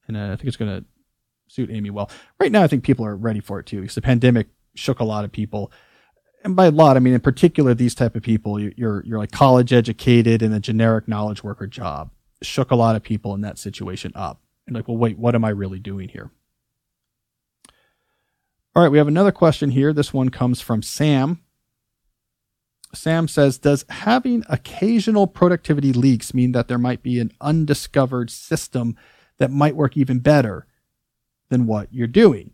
And I think it's going to suit Amy well. Right now, I think people are ready for it too, because the pandemic shook a lot of people. And by a lot, I mean, in particular, these type of people, you're like college educated in a generic knowledge worker job. It shook a lot of people in that situation up. And like, well, wait, what am I really doing here? All right, we have another question here. This one comes from Sam. Sam says, does having occasional productivity leaks mean that there might be an undiscovered system that might work even better than what you're doing?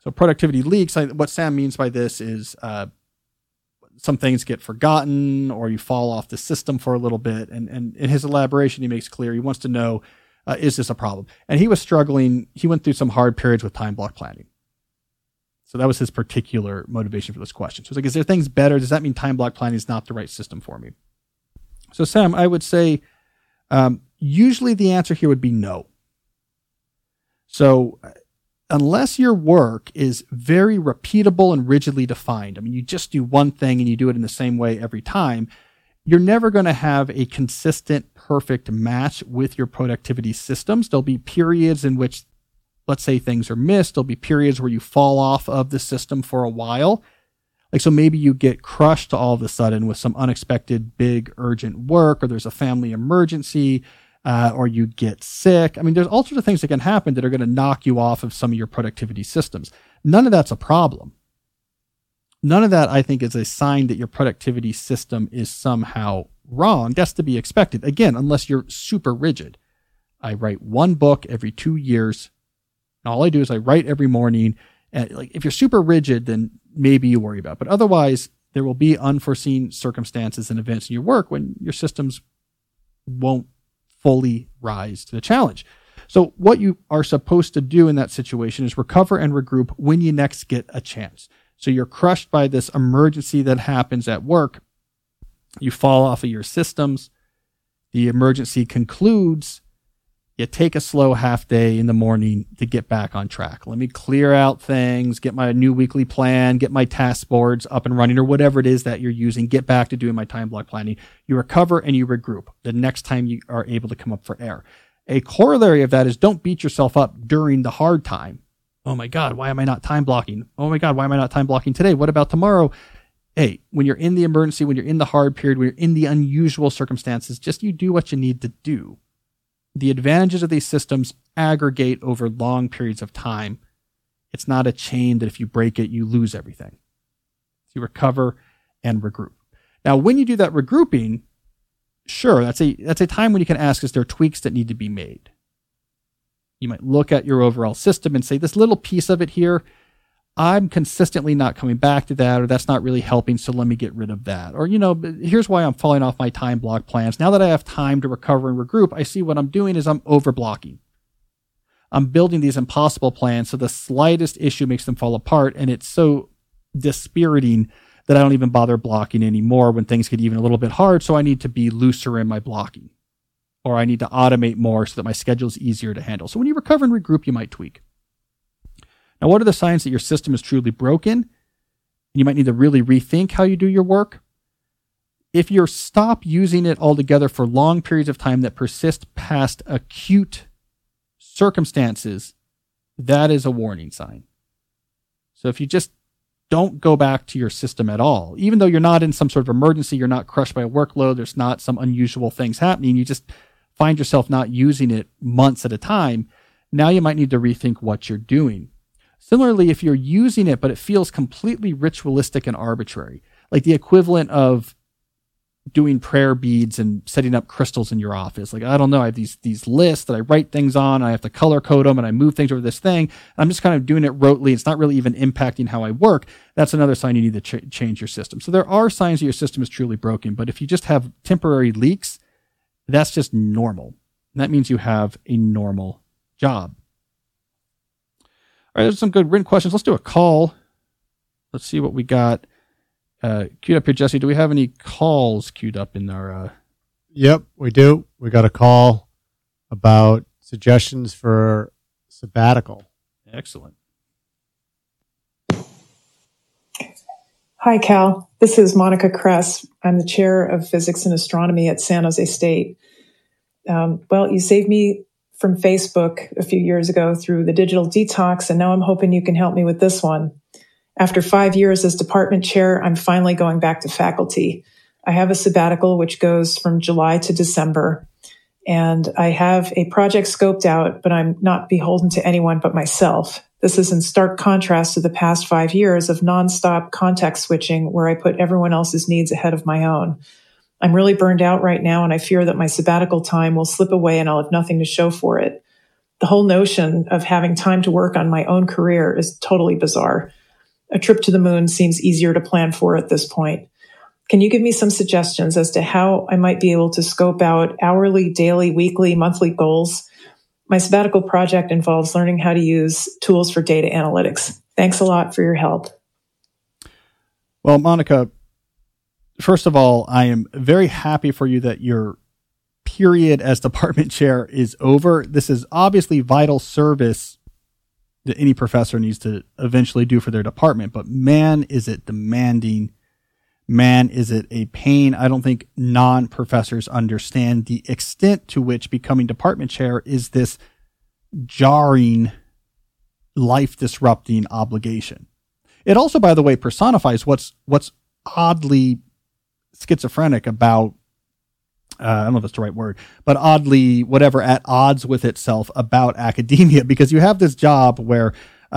So productivity leaks, what Sam means by this is some things get forgotten or you fall off the system for a little bit. And in his elaboration, he makes clear he wants to know, is this a problem? And he was struggling. He went through some hard periods with time block planning. So that was his particular motivation for this question. So it's like, is there things better? Does that mean time block planning is not the right system for me? So Sam, I would say usually the answer here would be no. So unless your work is very repeatable and rigidly defined, I mean, you just do one thing and you do it in the same way every time, you're never going to have a consistent, perfect match with your productivity systems. There'll be periods in which, let's say, things are missed. There'll be periods where you fall off of the system for a while. Like, so maybe you get crushed all of a sudden with some unexpected, big, urgent work, or there's a family emergency, or you get sick. I mean, there's all sorts of things that can happen that are going to knock you off of some of your productivity systems. None of that's a problem. None of that, I think, is a sign that your productivity system is somehow wrong. That's to be expected. Again, unless you're super rigid. I write one book every 2 years. All I do is I write every morning. And like, if you're super rigid, then maybe you worry about it. But otherwise, there will be unforeseen circumstances and events in your work when your systems won't fully rise to the challenge. So what you are supposed to do in that situation is recover and regroup when you next get a chance. So you're crushed by this emergency that happens at work. You fall off of your systems. The emergency concludes. You take a slow half day in the morning to get back on track. Let me clear out things, get my new weekly plan, get my task boards up and running, or whatever it is that you're using, get back to doing my time block planning. You recover and you regroup the next time you are able to come up for air. A corollary of that is don't beat yourself up during the hard time. Oh my God, why am I not time blocking? Oh my God, why am I not time blocking today? What about tomorrow? Hey, when you're in the emergency, when you're in the hard period, when you're in the unusual circumstances, just you do what you need to do. The advantages of these systems aggregate over long periods of time. It's not a chain that if you break it, you lose everything. So you recover and regroup. Now, when you do that regrouping, sure, that's a time when you can ask, is there tweaks that need to be made? You might look at your overall system and say, this little piece of it here, I'm consistently not coming back to that, or that's not really helping, so let me get rid of that. Or, you know, here's why I'm falling off my time block plans. Now that I have time to recover and regroup, I see what I'm doing is I'm overblocking. I'm building these impossible plans, so the slightest issue makes them fall apart, and it's so dispiriting that I don't even bother blocking anymore when things get even a little bit hard, so I need to be looser in my blocking. Or I need to automate more so that my schedule is easier to handle. So when you recover and regroup, you might tweak. Now, what are the signs that your system is truly broken? You might need to really rethink how you do your work. If you stop using it altogether for long periods of time that persist past acute circumstances, that is a warning sign. So if you just don't go back to your system at all, even though you're not in some sort of emergency, you're not crushed by a workload, there's not some unusual things happening, you just find yourself not using it months at a time, now you might need to rethink what you're doing. Similarly, if you're using it, but it feels completely ritualistic and arbitrary, like the equivalent of doing prayer beads and setting up crystals in your office. Like, I don't know. I have these lists that I write things on. I have to color code them and I move things over this thing. And I'm just kind of doing it rotely. It's not really even impacting how I work. That's another sign you need to change your system. So there are signs that your system is truly broken, but if you just have temporary leaks, that's just normal. And that means you have a normal job. All right. There's some good written questions. Let's do a call. Let's see what we got. Queued up here, Jesse. Do we have any calls queued up in our? Yep, we do. We got a call about suggestions for sabbatical. Excellent. Hi, Cal. This is Monica Kress. I'm the chair of physics and astronomy at San Jose State. Well, you saved me from Facebook a few years ago through the digital detox, and now I'm hoping you can help me with this one. After 5 years as department chair, I'm finally going back to faculty. I have a sabbatical, which goes from July to December, and I have a project scoped out, but I'm not beholden to anyone but myself. This is in stark contrast to the past 5 years of nonstop context switching, where I put everyone else's needs ahead of my own. I'm really burned out right now, and I fear that my sabbatical time will slip away and I'll have nothing to show for it. The whole notion of having time to work on my own career is totally bizarre. A trip to the moon seems easier to plan for at this point. Can you give me some suggestions as to how I might be able to scope out hourly, daily, weekly, monthly goals? My sabbatical project involves learning how to use tools for data analytics. Thanks a lot for your help. Well, Monica, first of all, I am very happy for you that your period as department chair is over. This is obviously vital service that any professor needs to eventually do for their department. But man, is it demanding. Man, is it a pain. I don't think non-professors understand the extent to which becoming department chair is this jarring, life-disrupting obligation. It also, by the way, personifies what's oddly schizophrenic about, I don't know if that's the right word, but oddly, whatever, at odds with itself about academia, because you have this job where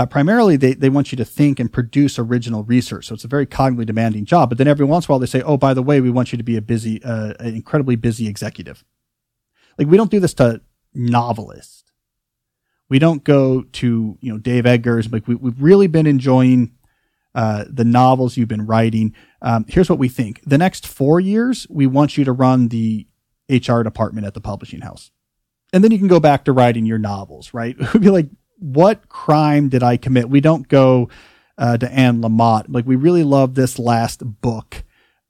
primarily they want you to think and produce original research. So it's a very cognitively demanding job. But then every once in a while they say, oh, by the way, we want you to be a busy, an incredibly busy executive. Like, we don't do this to novelists. We don't go to, you know, Dave Edgar's. Like, we've really been enjoying the novels you've been writing. Here's what we think. The next 4 years, we want you to run the HR department at the publishing house. And then you can go back to writing your novels, right? We'd be like, what crime did I commit? We don't go to Anne Lamott. Like, we really love this last book.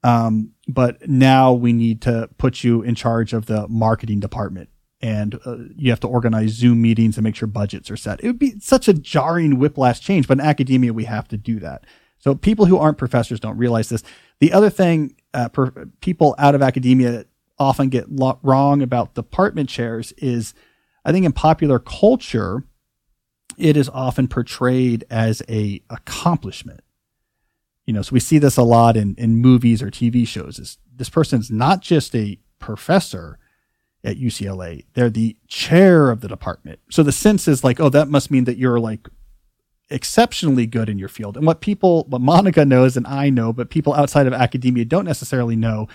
But now we need to put you in charge of the marketing department. And you have to organize Zoom meetings and make sure budgets are set. It would be such a jarring whiplash change, but in academia, we have to do that. So people who aren't professors don't realize this. The other thing people out of academia often get wrong about department chairs is, I think in popular culture, it is often portrayed as a accomplishment. You know, so we see this a lot in movies or TV shows. This person's not just a professor at UCLA. They're the chair of the department. So the sense is like, oh, that must mean that you're like exceptionally good in your field. And what Monica knows and I know, but people outside of academia don't necessarily know,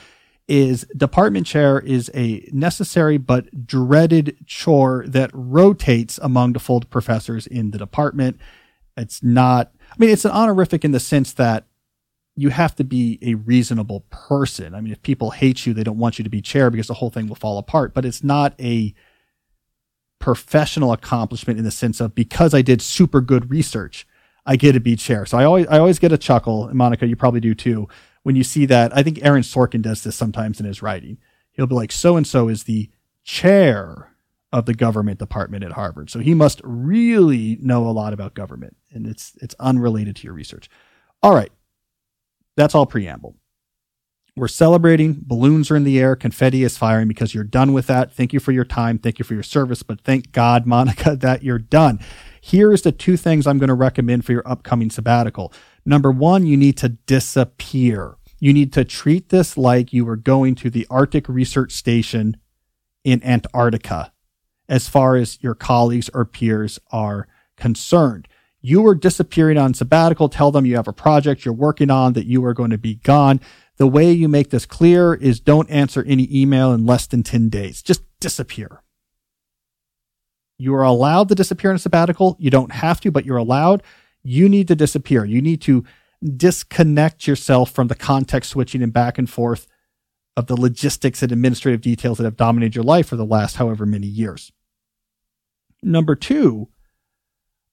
is department chair is a necessary but dreaded chore that rotates among the full professors in the department. It's not, I mean, it's an honorific in the sense that you have to be a reasonable person. I mean, if people hate you, they don't want you to be chair because the whole thing will fall apart. But it's not a professional accomplishment in the sense of, because I did super good research, I get to be chair. So I always get a chuckle, and Monica, you probably do too, when you see that. I think Aaron Sorkin does this sometimes in his writing. He'll be like, so-and-so is the chair of the government department at Harvard, so he must really know a lot about government. And it's unrelated to your research. All right. That's all preamble. We're celebrating. Balloons are in the air. Confetti is firing because you're done with that. Thank you for your time. Thank you for your service. But thank God, Monica, that you're done. Here's the two things I'm going to recommend for your upcoming sabbatical. Number one, you need to disappear. You need to treat this like you were going to the Arctic Research Station in Antarctica, as far as your colleagues or peers are concerned. You are disappearing on sabbatical. Tell them you have a project you're working on, that you are going to be gone. The way you make this clear is don't answer any email in less than 10 days. Just disappear. You are allowed to disappear in a sabbatical. You don't have to, but you're allowed. You need to disappear. You need to disconnect yourself from the context switching and back and forth of the logistics and administrative details that have dominated your life for the last however many years. Number two,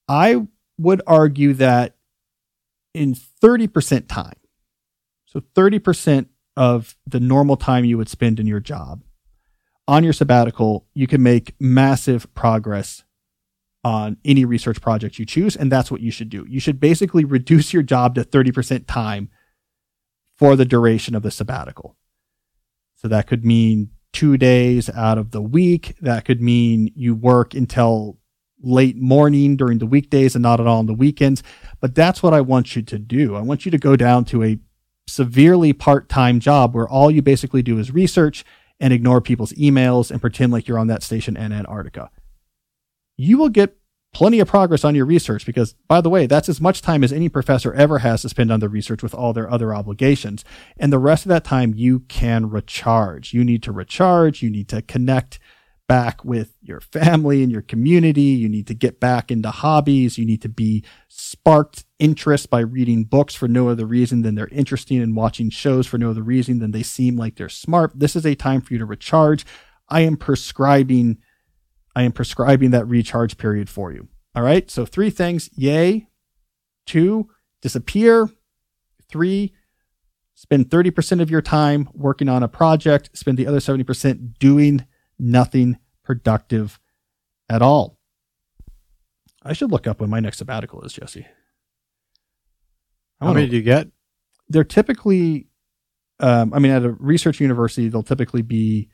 I would argue that in 30% time, so 30% of the normal time you would spend in your job, on your sabbatical, you can make massive progress on any research project you choose, and that's what you should do. You should basically reduce your job to 30% time for the duration of the sabbatical. So that could mean 2 days out of the week. That could mean you work until late morning during the weekdays and not at all on the weekends. But that's what I want you to do. I want you to go down to a severely part-time job where all you basically do is research and ignore people's emails and pretend like you're on that station in Antarctica. You will get plenty of progress on your research because, by the way, that's as much time as any professor ever has to spend on their research with all their other obligations. And the rest of that time, you can recharge. You need to recharge. You need to connect back with your family and your community. You need to get back into hobbies. You need to be sparked interest by reading books for no other reason than they're interesting and watching shows for no other reason than they seem like they're smart. This is a time for you to recharge. I am prescribing that recharge period for you. All right. So three things. Yay. Two, disappear. Three, spend 30% of your time working on a project. Spend the other 70% doing nothing productive at all. I should look up when my next sabbatical is, Jesse. How many do you get? They're typically, at a research university, they'll typically be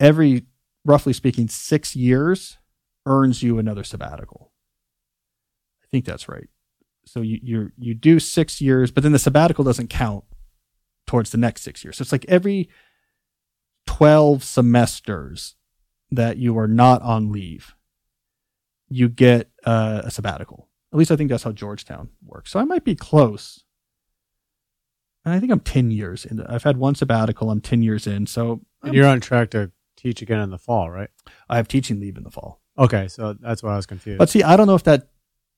every, roughly speaking, 6 years earns you another sabbatical. I think that's right. So you do 6 years, but then the sabbatical doesn't count towards the next 6 years. So it's like every 12 semesters that you are not on leave, you get a sabbatical. At least I think that's how Georgetown works. So I might be close. And I think I'm 10 years in. I've had one sabbatical. I'm 10 years in. So you're on track to teach again in the fall, right? I have teaching leave in the fall. Okay, so that's why I was confused. But see, I don't know if that,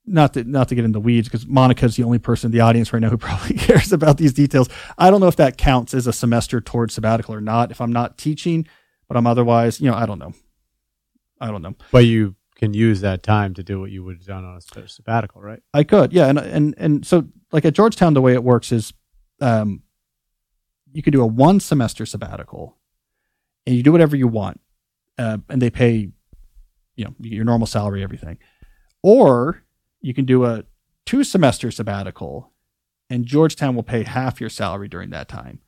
not to get into weeds, because Monica's the only person in the audience right now who probably cares about these details. I don't know if that counts as a semester towards sabbatical or not, if I'm not teaching, but I'm otherwise, I don't know. But you can use that time to do what you would have done on a sabbatical, right? I could, yeah. And so like at Georgetown, the way it works is you could do a one semester sabbatical, and you do whatever you want, and they pay, your normal salary, everything. Or you can do a 2-semester sabbatical, and Georgetown will pay half your salary during that time.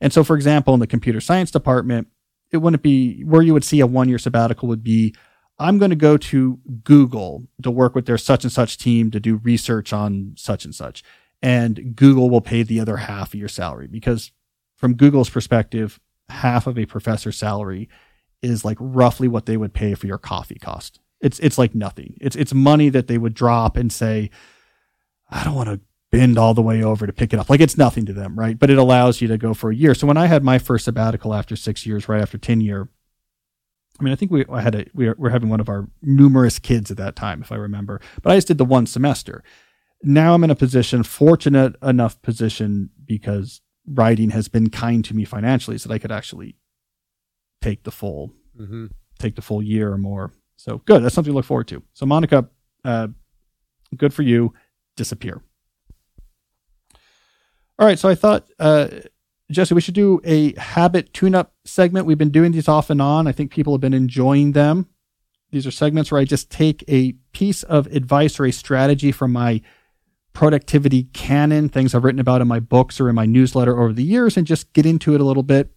And so, for example, in the computer science department, it wouldn't be where you would see a 1-year sabbatical would be, I'm going to go to Google to work with their such and such team to do research on such and such, and Google will pay the other half of your salary because, from Google's perspective, half of a professor's salary is like roughly what they would pay for your coffee cost. It's like nothing. It's money that they would drop and say, I don't want to bend all the way over to pick it up. Like it's nothing to them, right? But it allows you to go for a year. So when I had my first sabbatical after 6 years, right after tenure, I think we were having one of our numerous kids at that time, if I remember, but I just did the one semester. Now I'm in a fortunate enough position because writing has been kind to me financially so that I could actually take the full year or more. So good. That's something to look forward to. So Monica, good for you. Disappear. All right. So I thought, Jesse, we should do a habit tune-up segment. We've been doing these off and on. I think people have been enjoying them. These are segments where I just take a piece of advice or a strategy from my productivity canon, things I've written about in my books or in my newsletter over the years, and just get into it a little bit,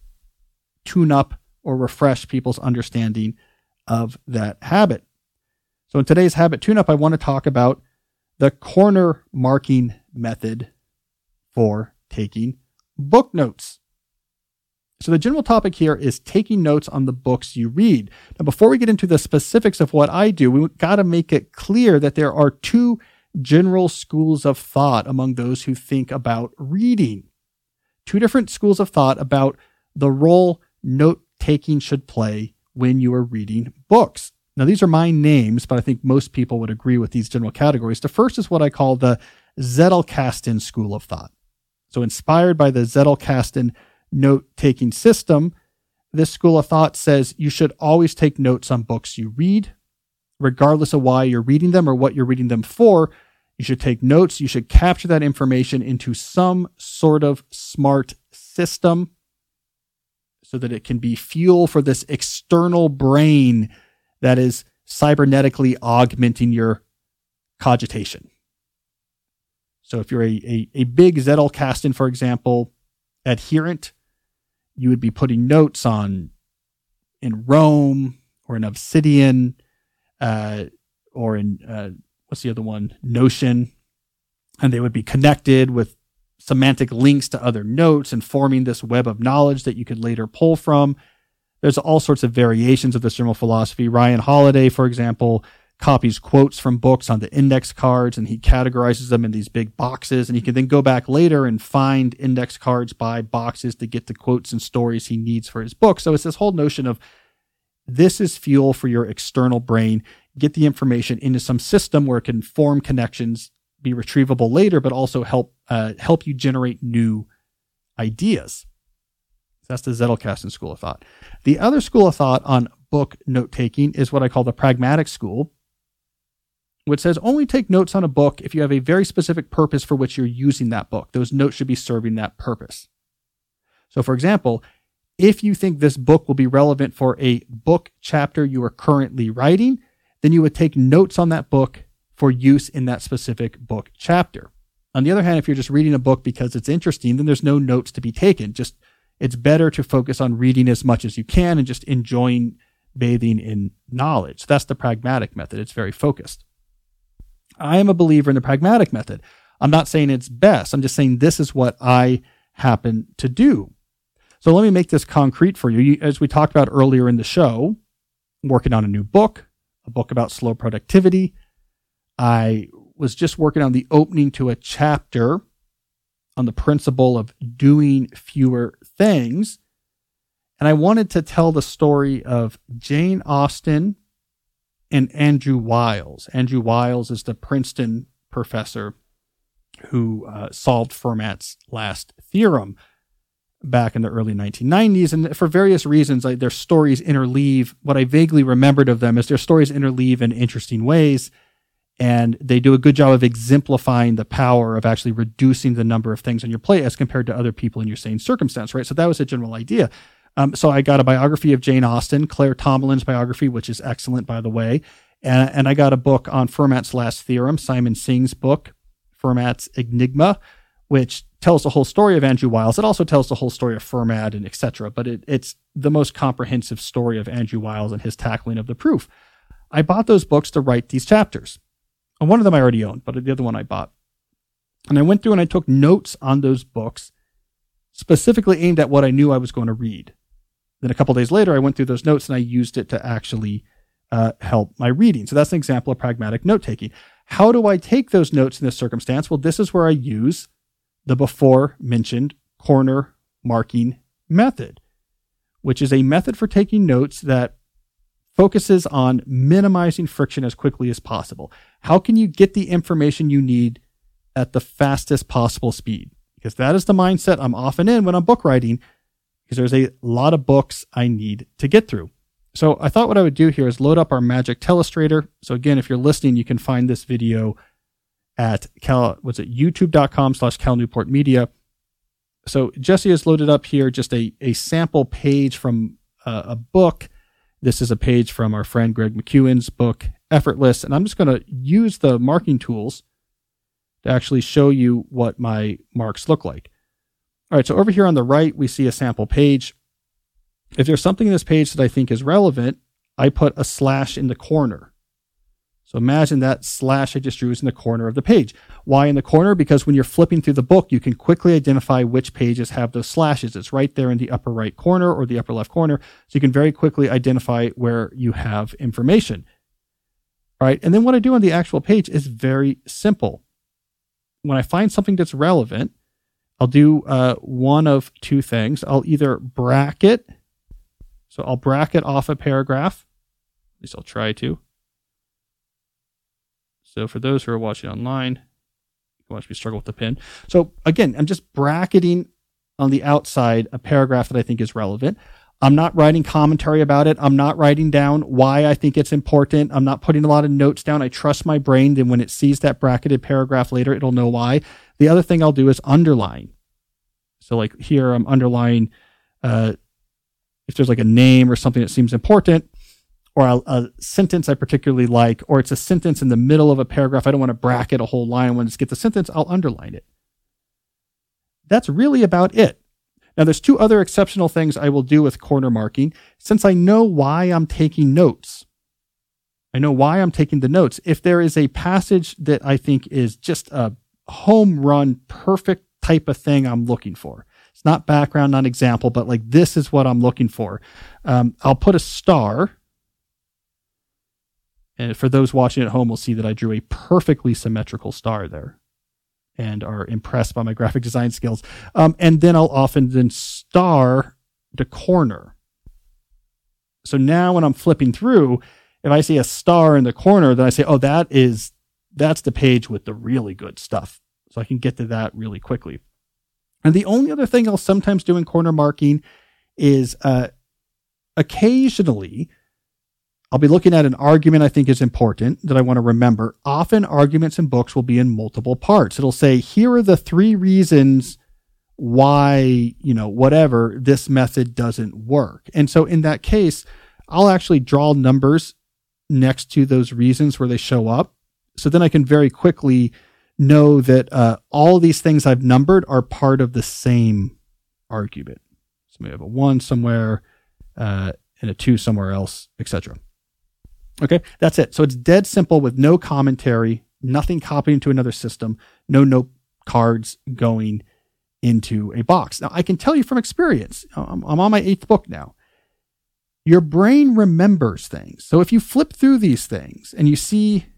tune up or refresh people's understanding of that habit. So in today's habit tune-up, I want to talk about the corner marking method for taking book notes. So the general topic here is taking notes on the books you read. Now, before we get into the specifics of what I do, we've got to make it clear that there are two general schools of thought among those who think about reading. two different schools of thought about the role note-taking should play when you are reading books. Now, these are my names, but I think most people would agree with these general categories. The first is what I call the Zettelkasten school of thought. So inspired by the Zettelkasten note-taking system, this school of thought says you should always take notes on books you read, regardless of why you're reading them or what you're reading them for. You should take notes. You should capture that information into some sort of smart system so that it can be fuel for this external brain that is cybernetically augmenting your cogitation. So if you're a big Zettelkasten, for example, adherent, you would be putting notes on in Rome or in Obsidian or in, what's the other one? Notion. And they would be connected with semantic links to other notes and forming this web of knowledge that you could later pull from. There's all sorts of variations of this general philosophy. Ryan Holiday, for example, copies quotes from books on the index cards and he categorizes them in these big boxes, and he can then go back later and find index cards by boxes to get the quotes and stories he needs for his book. So it's this whole notion of this is fuel for your external brain. Get the information into some system where it can form connections, be retrievable later, but also help you generate new ideas. That's the Zettelkasten school of thought. The other school of thought on book note-taking is what I call the pragmatic school, which says only take notes on a book if you have a very specific purpose for which you're using that book. Those notes should be serving that purpose. So for example, if you think this book will be relevant for a book chapter you are currently writing, then you would take notes on that book for use in that specific book chapter. On the other hand, if you're just reading a book because it's interesting, then there's no notes to be taken. Just it's better to focus on reading as much as you can and just enjoying bathing in knowledge. That's the pragmatic method. It's very focused. I am a believer in the pragmatic method. I'm not saying it's best. I'm just saying this is what I happen to do. So let me make this concrete for you. As we talked about earlier in the show, I'm working on a new book, a book about slow productivity. I was just working on the opening to a chapter on the principle of doing fewer things. And I wanted to tell the story of Jane Austen and Andrew Wiles. Andrew Wiles is the Princeton professor who solved Fermat's last theorem back in the early 1990s. And for various reasons, their stories interleave. What I vaguely remembered of them is their stories interleave in interesting ways. And they do a good job of exemplifying the power of actually reducing the number of things on your plate as compared to other people in your same circumstance, right? So that was a general idea. So I got a biography of Jane Austen, Claire Tomlin's biography, which is excellent, by the way. And I got a book on Fermat's last theorem, Simon Singh's book, Fermat's Enigma, which tells the whole story of Andrew Wiles. It also tells the whole story of Fermat and et cetera, but it's the most comprehensive story of Andrew Wiles and his tackling of the proof. I bought those books to write these chapters. And one of them I already owned, but the other one I bought. And I went through and I took notes on those books, specifically aimed at what I knew I was going to read. Then a couple days later, I went through those notes and I used it to actually help my reading. So that's an example of pragmatic note-taking. How do I take those notes in this circumstance? Well, this is where I use the before-mentioned corner marking method, which is a method for taking notes that focuses on minimizing friction as quickly as possible. How can you get the information you need at the fastest possible speed? Because that is the mindset I'm often in when I'm book writing, because there's a lot of books I need to get through. So I thought what I would do here is load up our magic telestrator. So again, if you're listening, you can find this video at youtube.com/calnewportmedia. So Jesse has loaded up here just a sample page from a book. This is a page from our friend Greg McEwen's book, Effortless, and I'm just going to use the marking tools to actually show you what my marks look like. All right, so over here on the right, we see a sample page. If there's something in this page that I think is relevant, I put a slash in the corner. So imagine that slash I just drew is in the corner of the page. Why in the corner? Because when you're flipping through the book, you can quickly identify which pages have those slashes. It's right there in the upper right corner or the upper left corner. So you can very quickly identify where you have information. All right. And then what I do on the actual page is very simple. When I find something that's relevant, I'll do one of two things. I'll either bracket. So I'll bracket off a paragraph. At least I'll try to. So for those who are watching online, you can watch me struggle with the pen. So again, I'm just bracketing on the outside a paragraph that I think is relevant. I'm not writing commentary about it. I'm not writing down why I think it's important. I'm not putting a lot of notes down. I trust my brain. Then when it sees that bracketed paragraph later, it'll know why. The other thing I'll do is underline. So like here, I'm underlining if there's like a name or something that seems important, or a sentence I particularly like, or it's a sentence in the middle of a paragraph. I don't want to bracket a whole line. When I just get the sentence, I'll underline it. That's really about it. Now, there's two other exceptional things I will do with corner marking. Since I know why I'm taking notes, I know why I'm taking the notes. If there is a passage that I think is just a home run, perfect type of thing I'm looking for, it's not background, not example, but like this is what I'm looking for, I'll put a star. And for those watching at home, we'll see that I drew a perfectly symmetrical star there and are impressed by my graphic design skills. And then I'll often then star the corner. So now when I'm flipping through, if I see a star in the corner, then I say, oh, that's the page with the really good stuff. So I can get to that really quickly. And the only other thing I'll sometimes do in corner marking is occasionally I'll be looking at an argument I think is important that I want to remember. Often arguments in books will be in multiple parts. It'll say, here are the three reasons why, whatever, this method doesn't work. And so in that case, I'll actually draw numbers next to those reasons where they show up. So then I can very quickly know that all these things I've numbered are part of the same argument. So we have a 1 somewhere and a 2 somewhere else, etc. Okay, that's it. So it's dead simple with no commentary, nothing copying to another system, no note cards going into a box. Now, I can tell you from experience, I'm on my 8th book now. Your brain remembers things. So if you flip through these things and you see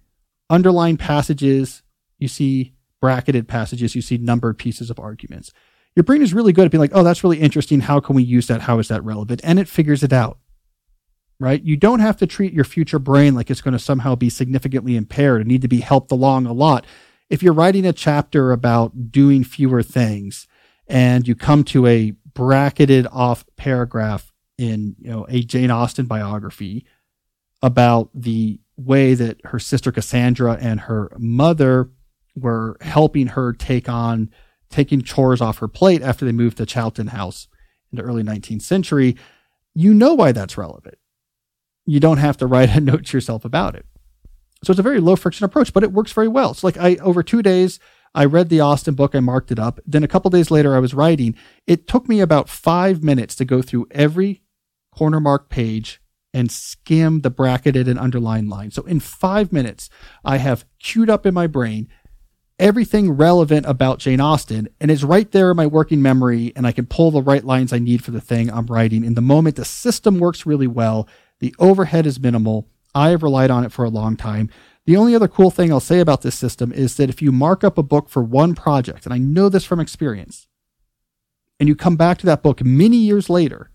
underlined passages, you see bracketed passages, you see numbered pieces of arguments, your brain is really good at being like, oh, that's really interesting. How can we use that? How is that relevant? And it figures it out. Right? You don't have to treat your future brain like it's going to somehow be significantly impaired and need to be helped along a lot. If you're writing a chapter about doing fewer things and you come to a bracketed off paragraph in, a Jane Austen biography about the way that her sister Cassandra and her mother were helping her taking chores off her plate after they moved to Charlton House in the early 19th century, why that's relevant. You don't have to write a note to yourself about it. So it's a very low friction approach, but it works very well. So over 2 days, I read the Austen book. I marked it up. Then a couple days later, I was writing. It took me about 5 minutes to go through every corner marked page and skim the bracketed and underlined line. So in 5 minutes, I have queued up in my brain everything relevant about Jane Austen, and it's right there in my working memory, and I can pull the right lines I need for the thing I'm writing. In the moment, the system works really well. The overhead is minimal. I have relied on it for a long time. The only other cool thing I'll say about this system is that if you mark up a book for one project, and I know this from experience, and you come back to that book many years later,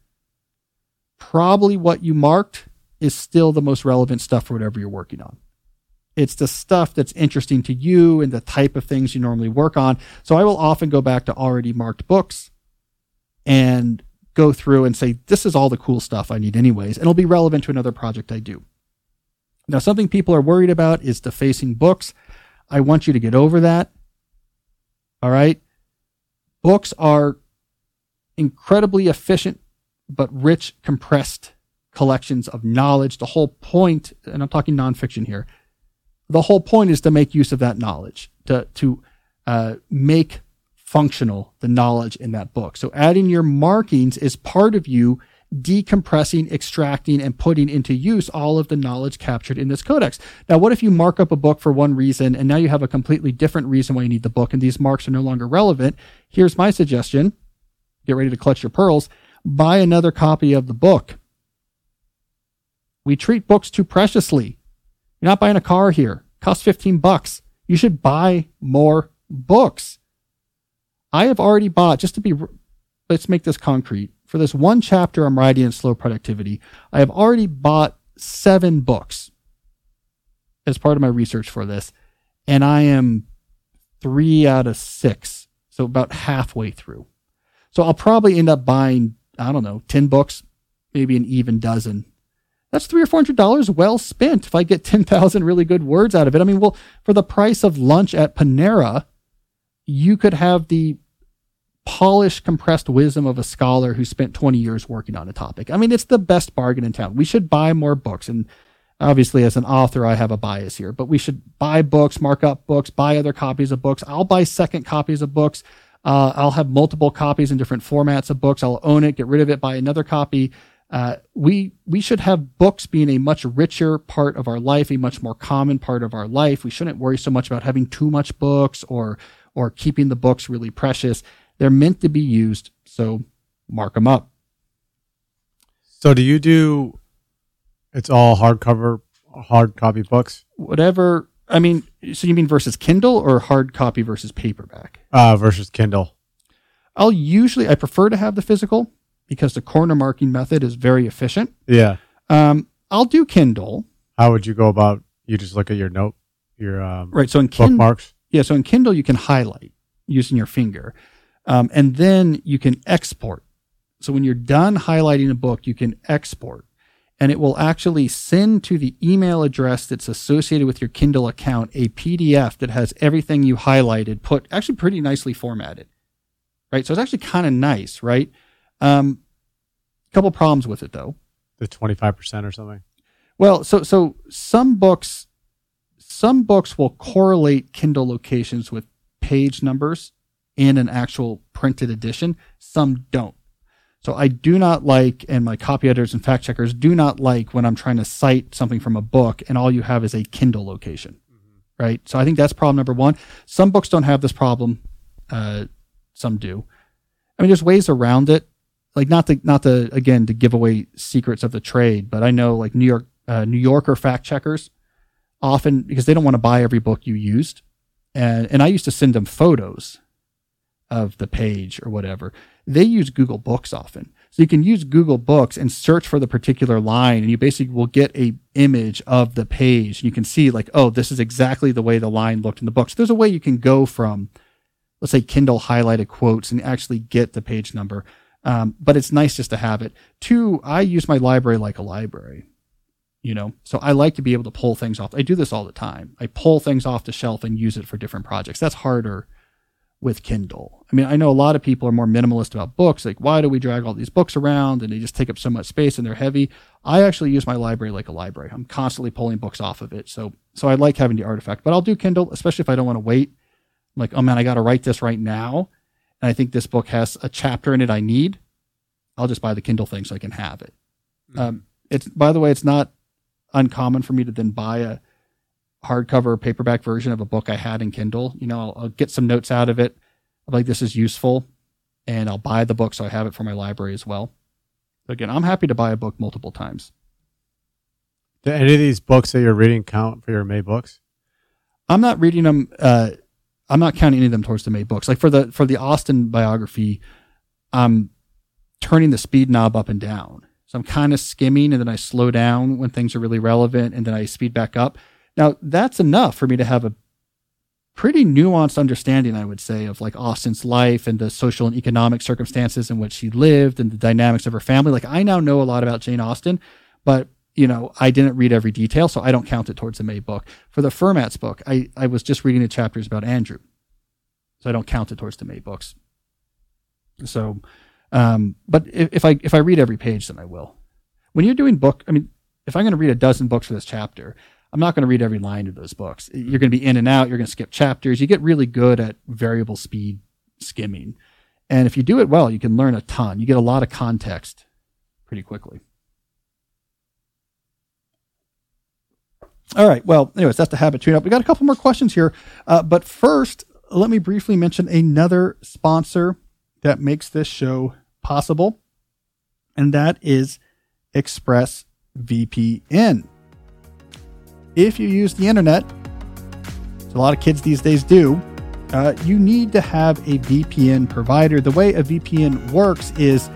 probably what you marked is still the most relevant stuff for whatever you're working on. It's the stuff that's interesting to you and the type of things you normally work on. So I will often go back to already marked books and go through and say, this is all the cool stuff I need anyways, and it'll be relevant to another project I do. Now, something people are worried about is defacing books. I want you to get over that. All right. Books are incredibly efficient, but rich, compressed collections of knowledge. The whole point, and I'm talking nonfiction here, the whole point is to make use of that knowledge, to make functional the knowledge in that book. So adding your markings is part of you decompressing, extracting, and putting into use all of the knowledge captured in this codex. Now, what if you mark up a book for one reason and now you have a completely different reason why you need the book and these marks are no longer relevant? Here's my suggestion. Get ready to clutch your pearls. Buy another copy of the book. We treat books too preciously. You're not buying a car here. It costs $15. You should buy more books. I have already bought, let's make this concrete. For this one chapter I'm writing in Slow Productivity, I have already bought 7 books as part of my research for this, and I am 3 out of 6, so about halfway through. So I'll probably end up buying, 10 books, maybe an even dozen. That's $300 or $400 well spent if I get 10,000 really good words out of it. I mean, well, for the price of lunch at Panera, you could have the polished, compressed wisdom of a scholar who spent 20 years working on a topic. I mean, it's the best bargain in town. We should buy more books. And obviously, as an author, I have a bias here, but we should buy books, mark up books, buy other copies of books. I'll buy second copies of books. I'll have multiple copies in different formats of books. I'll own it, get rid of it, buy another copy. We should have books being a much richer part of our life, a much more common part of our life. We shouldn't worry so much about having too much books or keeping the books really precious. They're meant to be used, so mark them up. So do you do, it's all hardcover, hard copy books? Whatever. I mean, so you mean versus Kindle or hard copy versus paperback? Versus Kindle. I prefer to have the physical, because the corner marking method is very efficient. Yeah. I'll do Kindle. How would you go about? You just look at your note, your right. So in bookmarks. Yeah. So in Kindle, you can highlight using your finger, and then you can export. So when you're done highlighting a book, you can export, and it will actually send to the email address that's associated with your Kindle account a PDF that has everything you highlighted, actually pretty nicely formatted. Right. So it's actually kind of nice, right? Couple problems with it though. The 25% or something. Well, so some books will correlate Kindle locations with page numbers in an actual printed edition. Some don't. So I do not like, and my copy editors and fact checkers do not like, when I'm trying to cite something from a book and all you have is a Kindle location, right? So I think that's problem number one. Some books don't have this problem. Some do. I mean, there's ways around it. Like not to give away secrets of the trade, but I know like New Yorker fact checkers often, because they don't want to buy every book you used. And I used to send them photos of the page or whatever. They use Google Books often. So you can use Google Books and search for the particular line, and you basically will get a image of the page. And you can see like, oh, this is exactly the way the line looked in the book. So there's a way you can go from, let's say, Kindle highlighted quotes and actually get the page number. But it's nice just to have it. 2, I use my library like a library, so I like to be able to pull things off. I do this all the time. I pull things off the shelf and use it for different projects. That's harder with Kindle. I mean, I know a lot of people are more minimalist about books. Like, why do we drag all these books around and they just take up so much space and they're heavy? I actually use my library like a library. I'm constantly pulling books off of it. So I like having the artifact, but I'll do Kindle, especially if I don't want to wait. I'm like, oh man, I got to write this right now. And I think this book has a chapter in it I need. I'll just buy the Kindle thing so I can have it. By the way, it's not uncommon for me to then buy a hardcover paperback version of a book I had in Kindle. I'll get some notes out of it. I'm like, this is useful. And I'll buy the book so I have it for my library as well. So again, I'm happy to buy a book multiple times. Do any of these books that you're reading count for your May books? I'm not reading them... I'm not counting any of them towards the May books. Like for the Austen biography, I'm turning the speed knob up and down. So I'm kind of skimming, and then I slow down when things are really relevant, and then I speed back up. Now that's enough for me to have a pretty nuanced understanding, I would say, of like Austen's life and the social and economic circumstances in which she lived and the dynamics of her family. Like I now know a lot about Jane Austen, but I didn't read every detail, so I don't count it towards the May book. For the Fermat's book, I was just reading the chapters about Andrew, so I don't count it towards the May books. So, but if I read every page, then I will. When you're doing if I'm going to read a dozen books for this chapter, I'm not going to read every line of those books. You're going to be in and out. You're going to skip chapters. You get really good at variable speed skimming. And if you do it well, you can learn a ton. You get a lot of context pretty quickly. All right. Well, anyways, that's the habit tune-up. We got a couple more questions here. But first, let me briefly mention another sponsor that makes this show possible, and that is ExpressVPN. If you use the internet, which a lot of kids these days do, you need to have a VPN provider. The way a VPN works is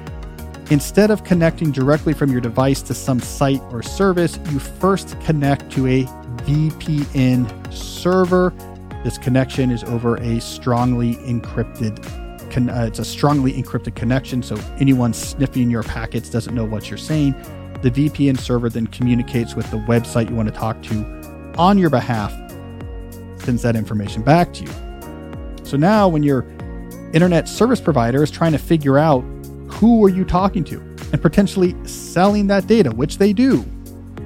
instead of connecting directly from your device to some site or service, you first connect to a VPN server. This connection is over a strongly encrypted it's a strongly encrypted connection, so anyone sniffing your packets doesn't know what you're saying. The VPN server then communicates with the website you want to talk to on your behalf, sends that information back to you. So now when your internet service provider is trying to figure out who are you talking to and potentially selling that data, which they do.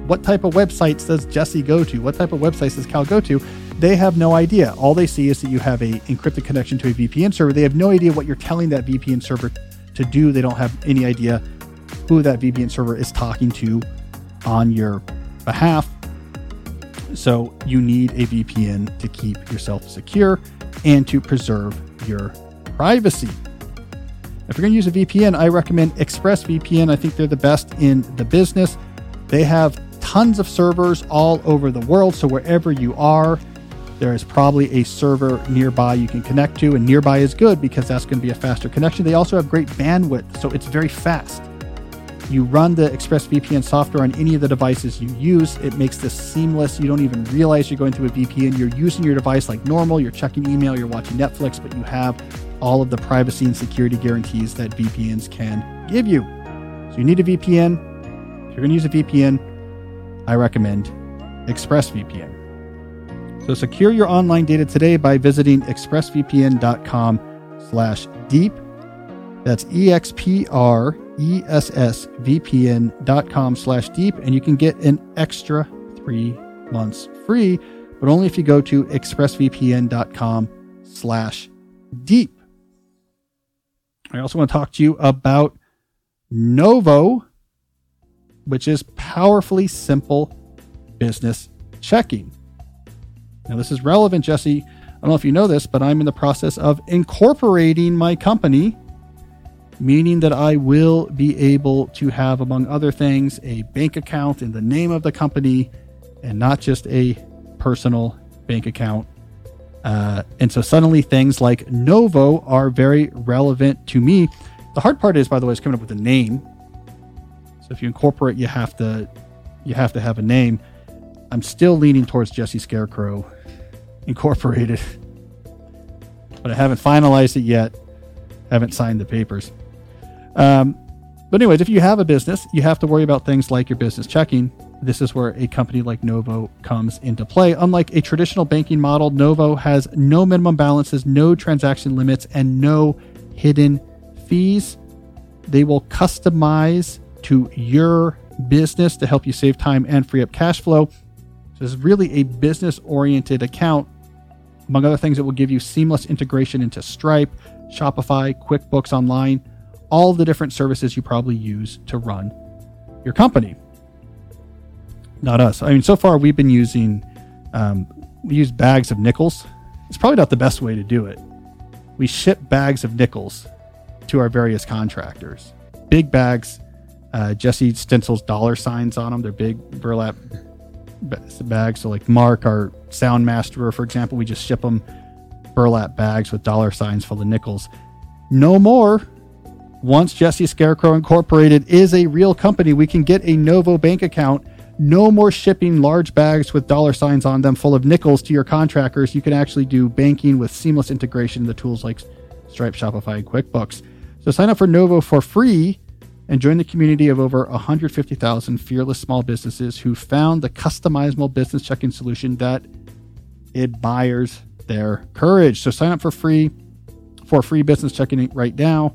What type of websites does Jesse go to? What type of websites does Cal go to? They have no idea. All they see is that you have an encrypted connection to a VPN server. They have no idea what you're telling that VPN server to do. They don't have any idea who that VPN server is talking to on your behalf. So you need a VPN to keep yourself secure and to preserve your privacy. If you're going to use a VPN, I recommend ExpressVPN. I think they're the best in the business. They have tons of servers all over the world. So wherever you are, there is probably a server nearby you can connect to, and nearby is good because that's going to be a faster connection. They also have great bandwidth, so it's very fast. You run the ExpressVPN software on any of the devices you use. It makes this seamless. You don't even realize you're going through a VPN. You're using your device like normal. You're checking email, you're watching Netflix, but you have all of the privacy and security guarantees that VPNs can give you. So you need a VPN. If you're going to use a VPN, I recommend ExpressVPN. So secure your online data today by visiting expressvpn.com/deep. That's EXPRESSVPN.com/deep, and you can get an extra 3 months free, but only if you go to expressvpn.com/deep. I also want to talk to you about Novo, which is powerfully simple business checking. Now, this is relevant, Jesse. I don't know if you know this, but I'm in the process of incorporating my company, meaning that I will be able to have, among other things, a bank account in the name of the company and not just a personal bank account. And so suddenly things like Novo are very relevant to me. The hard part is, by the way, is coming up with a name. So if you incorporate, you have to have a name. I'm still leaning towards Jesse Scarecrow Incorporated, but I haven't finalized it yet. I haven't signed the papers. But anyways, if you have a business, you have to worry about things like your business checking. This is where a company like Novo comes into play. Unlike a traditional banking model, Novo has no minimum balances, no transaction limits, and no hidden fees. They will customize to your business to help you save time and free up cash flow. So this is really a business-oriented account. Among other things, it will give you seamless integration into Stripe, Shopify, QuickBooks Online, all the different services you probably use to run your company. Not us. I mean, so far we've been using, we use bags of nickels. It's probably not the best way to do it. We ship bags of nickels to our various contractors. Big bags. Jesse stencils dollar signs on them. They're big burlap bags. So like Mark, our sound masterer, for example, we just ship them burlap bags with dollar signs full of nickels. No more. Once Jesse Scarecrow Incorporated is a real company, we can get a Novo bank account. No more shipping large bags with dollar signs on them full of nickels to your contractors. You can actually do banking with seamless integration to the tools like Stripe, Shopify, and QuickBooks. So sign up for Novo for free and join the community of over 150,000 fearless small businesses who found the customizable business checking solution that admires their courage. So sign up for free business checking right now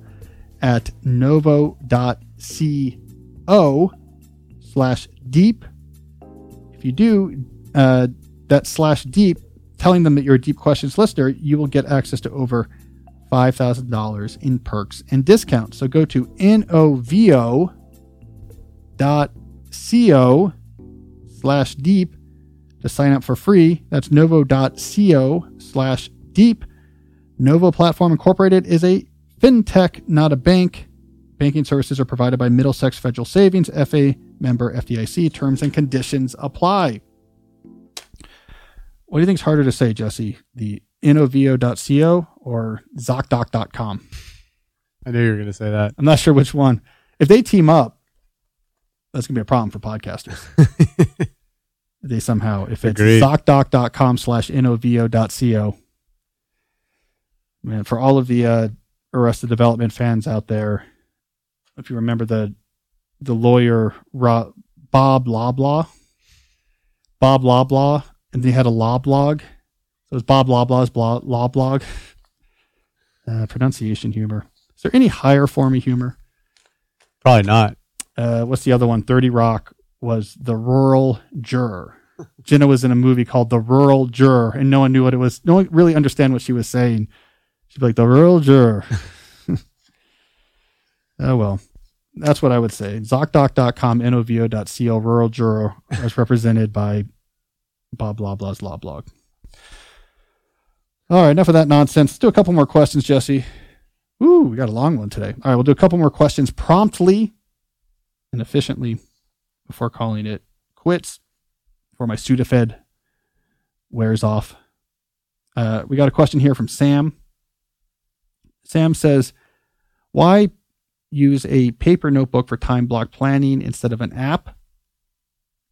at novo.co/deep. If you do that /deep, telling them that you're a Deep Questions listener, you will get access to over $5,000 in perks and discounts. So go to novo.co/deep to sign up for free. That's novo.co/deep. Novo Platform Incorporated is a fintech, not a bank. Banking services are provided by Middlesex Federal Savings, FA member FDIC. Terms and conditions apply. What do you think is harder to say, Jesse? The novo.co or zocdoc.com. I knew you were going to say that. I'm not sure which one. If they team up, that's going to be a problem for podcasters. They somehow, if it's zocdoc.com/novo.co. Man, for all of the Arrested Development fans out there, if you remember the lawyer Bob Loblaw, and they had a Loblog. So it was Bob Loblaw's Loblog. Pronunciation humor. Is there any higher form of humor? Probably not. What's the other one? 30 Rock was The Rural Juror. Jenna was in a movie called The Rural Juror, and no one knew what it was. No one really understood what she was saying. She'd be like, The Rural Juror. Oh, well. That's what I would say. Zocdoc.com, novo.co, Rural Juror, as represented by Bob Loblaw's Loblog. All right, enough of that nonsense. Let's do a couple more questions, Jesse. Ooh, we got a long one today. All right, we'll do a couple more questions promptly and efficiently before calling it quits, before my Sudafed wears off. We got a question here from Sam. Sam says, why use a paper notebook for time block planning instead of an app?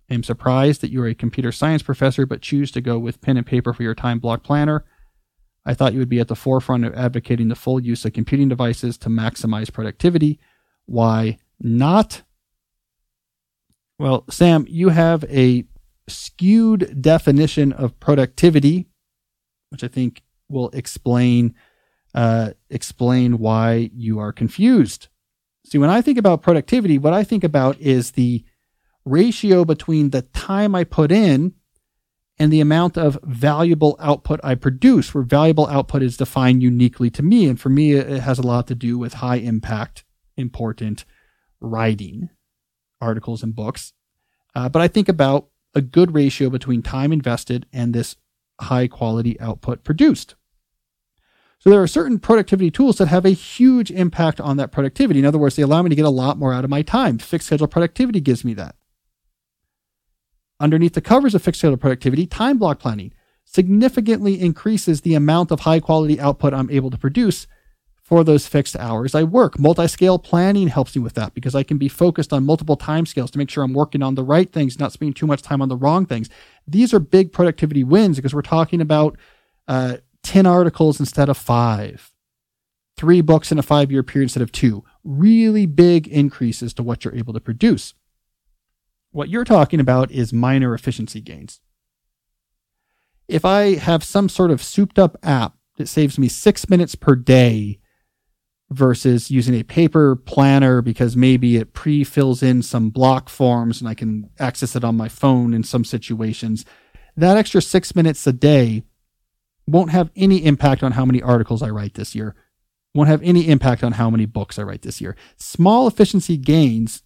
I'm surprised that you're a computer science professor, but choose to go with pen and paper for your time block planner. I thought you would be at the forefront of advocating the full use of computing devices to maximize productivity. Why not? Well, Sam, you have a skewed definition of productivity, which I think will explain why you are confused. See, when I think about productivity, what I think about is the ratio between the time I put in and the amount of valuable output I produce, where valuable output is defined uniquely to me. And for me, it has a lot to do with high impact, important writing, articles and books. But I think about a good ratio between time invested and this high quality output produced. So there are certain productivity tools that have a huge impact on that productivity. In other words, they allow me to get a lot more out of my time. Fixed schedule productivity gives me that. Underneath the covers of fixed schedule productivity, time block planning significantly increases the amount of high quality output I'm able to produce for those fixed hours I work. Multi-scale planning helps me with that because I can be focused on multiple time scales to make sure I'm working on the right things, not spending too much time on the wrong things. These are big productivity wins because we're talking about 10 articles instead of 5, 3 books in a 5-year period instead of 2. Really big increases to what you're able to produce. What you're talking about is minor efficiency gains. If I have some sort of souped up app that saves me 6 minutes per day versus using a paper planner because maybe it pre-fills in some block forms and I can access it on my phone in some situations, that extra 6 minutes a day won't have any impact on how many articles I write this year, won't have any impact on how many books I write this year. Small efficiency gains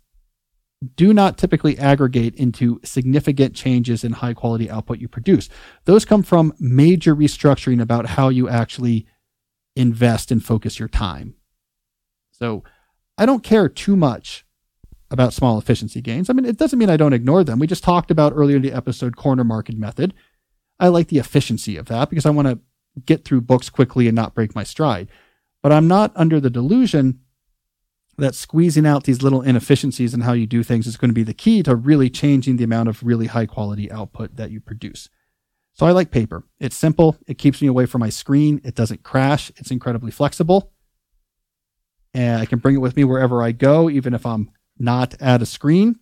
do not typically aggregate into significant changes in high quality output you produce. Those come from major restructuring about how you actually invest and focus your time. So I don't care too much about small efficiency gains. I mean, it doesn't mean I don't ignore them. We just talked about earlier in the episode, corner market method. I like the efficiency of that because I want to get through books quickly and not break my stride. But I'm not under the delusion that squeezing out these little inefficiencies in how you do things is going to be the key to really changing the amount of really high quality output that you produce. So I like paper. It's simple. It keeps me away from my screen. It doesn't crash. It's incredibly flexible. And I can bring it with me wherever I go, even if I'm not at a screen.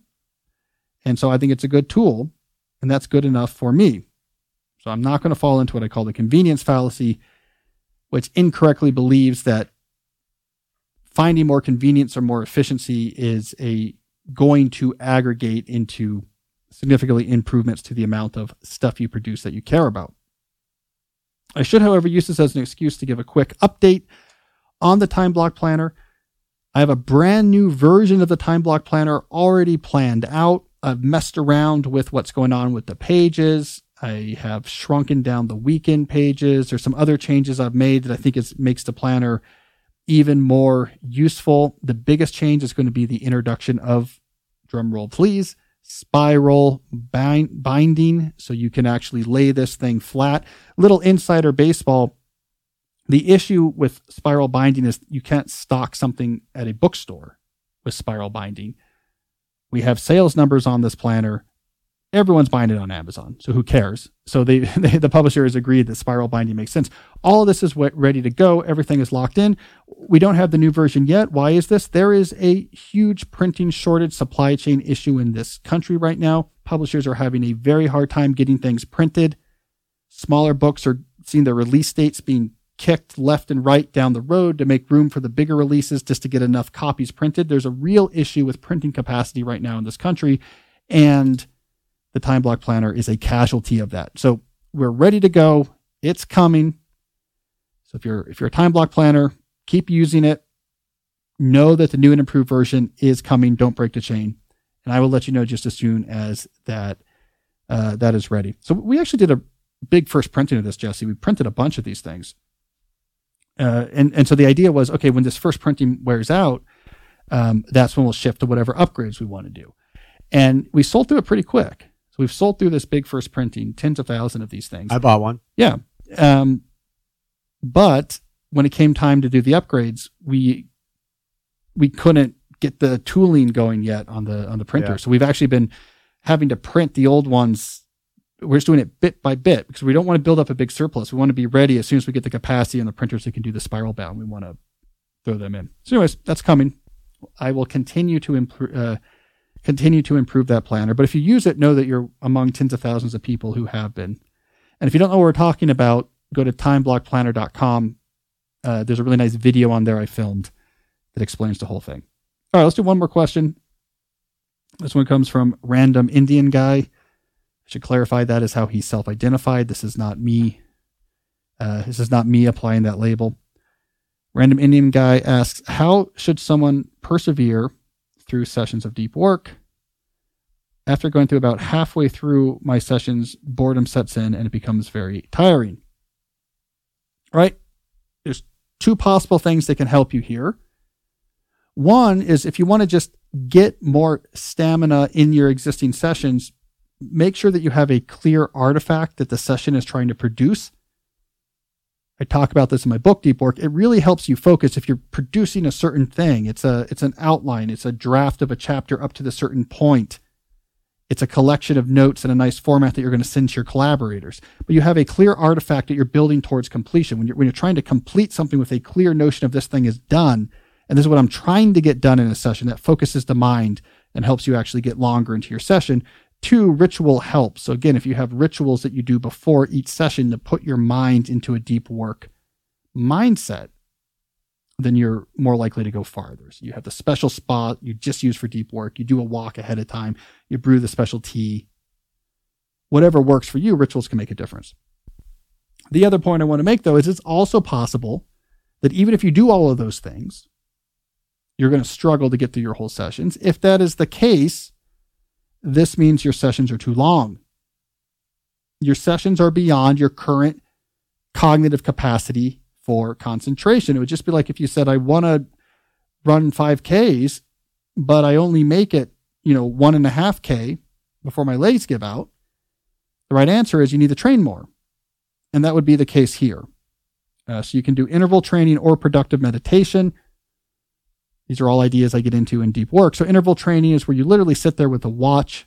And so I think it's a good tool, and that's good enough for me. So I'm not going to fall into what I call the convenience fallacy, which incorrectly believes that finding more convenience or more efficiency is going to aggregate into significantly improvements to the amount of stuff you produce that you care about. I should, however, use this as an excuse to give a quick update on the time block planner. I have a brand new version of the time block planner already planned out. I've messed around with what's going on with the pages. I have shrunken down the weekend pages. There's some other changes I've made that I think makes the planner even more useful. The biggest change is going to be the introduction of, drum roll please, spiral binding, so you can actually lay this thing flat. Little insider baseball, the issue with spiral binding is you can't stock something at a bookstore with spiral binding. We have sales numbers on this planner. Everyone's buying it on Amazon, so who cares? So the publisher has agreed that spiral binding makes sense. All this is ready to go. Everything is locked in. We don't have the new version yet. Why is this? There is a huge printing shortage supply chain issue in this country right now. Publishers are having a very hard time getting things printed. Smaller books are seeing their release dates being kicked left and right down the road to make room for the bigger releases just to get enough copies printed. There's a real issue with printing capacity right now in this country, and the time block planner is a casualty of that. So we're ready to go. It's coming. So if you're a time block planner, keep using it. Know that the new and improved version is coming. Don't break the chain. And I will let you know just as soon as that is ready. So we actually did a big first printing of this, Jesse. We printed a bunch of these things. And so the idea was, okay, when this first printing wears out, that's when we'll shift to whatever upgrades we want to do. And we sold through it pretty quick. So we've sold through this big first printing, tens of thousands of these things. I bought one. Yeah. But when it came time to do the upgrades, we couldn't get the tooling going yet on the printer. Yeah. So we've actually been having to print the old ones. We're just doing it bit by bit because we don't want to build up a big surplus. We want to be ready as soon as we get the capacity on the printers that can do the spiral bound. We want to throw them in. So anyways, that's coming. I will continue to improve that planner. But if you use it, know that you're among tens of thousands of people who have been. And if you don't know what we're talking about, go to timeblockplanner.com. There's a really nice video on there I filmed that explains the whole thing. All right, let's do one more question. This one comes from Random Indian Guy. I should clarify that is how he self-identified. This is not me. This is not me applying that label. Random Indian Guy asks, how should someone persevere through sessions of deep work? After going through about halfway through my sessions, boredom sets in and it becomes very tiring. Right? There's two possible things that can help you here. One is if you want to just get more stamina in your existing sessions, make sure that you have a clear artifact that the session is trying to produce. I talk about this in my book, Deep Work. It really helps you focus if you're producing a certain thing. It's an outline. It's a draft of a chapter up to the certain point. It's a collection of notes in a nice format that you're going to send to your collaborators. But you have a clear artifact that you're building towards completion. When you're trying to complete something with a clear notion of this thing is done, and this is what I'm trying to get done in a session, that focuses the mind and helps you actually get longer into your session. Two, ritual helps. So again, if you have rituals that you do before each session to put your mind into a deep work mindset, then you're more likely to go farther. So you have the special spot you just use for deep work. You do a walk ahead of time. You brew the special tea. Whatever works for you, rituals can make a difference. The other point I want to make, though, is it's also possible that even if you do all of those things, you're going to struggle to get through your whole sessions. If that is the case, this means your sessions are too long. Your sessions are beyond your current cognitive capacity for concentration. It would just be like if you said, I want to run 5Ks, but I only make it, 1.5K before my legs give out. The right answer is you need to train more. And that would be the case here. So you can do interval training or productive meditation. These are all ideas I get into in deep work. So interval training is where you literally sit there with a watch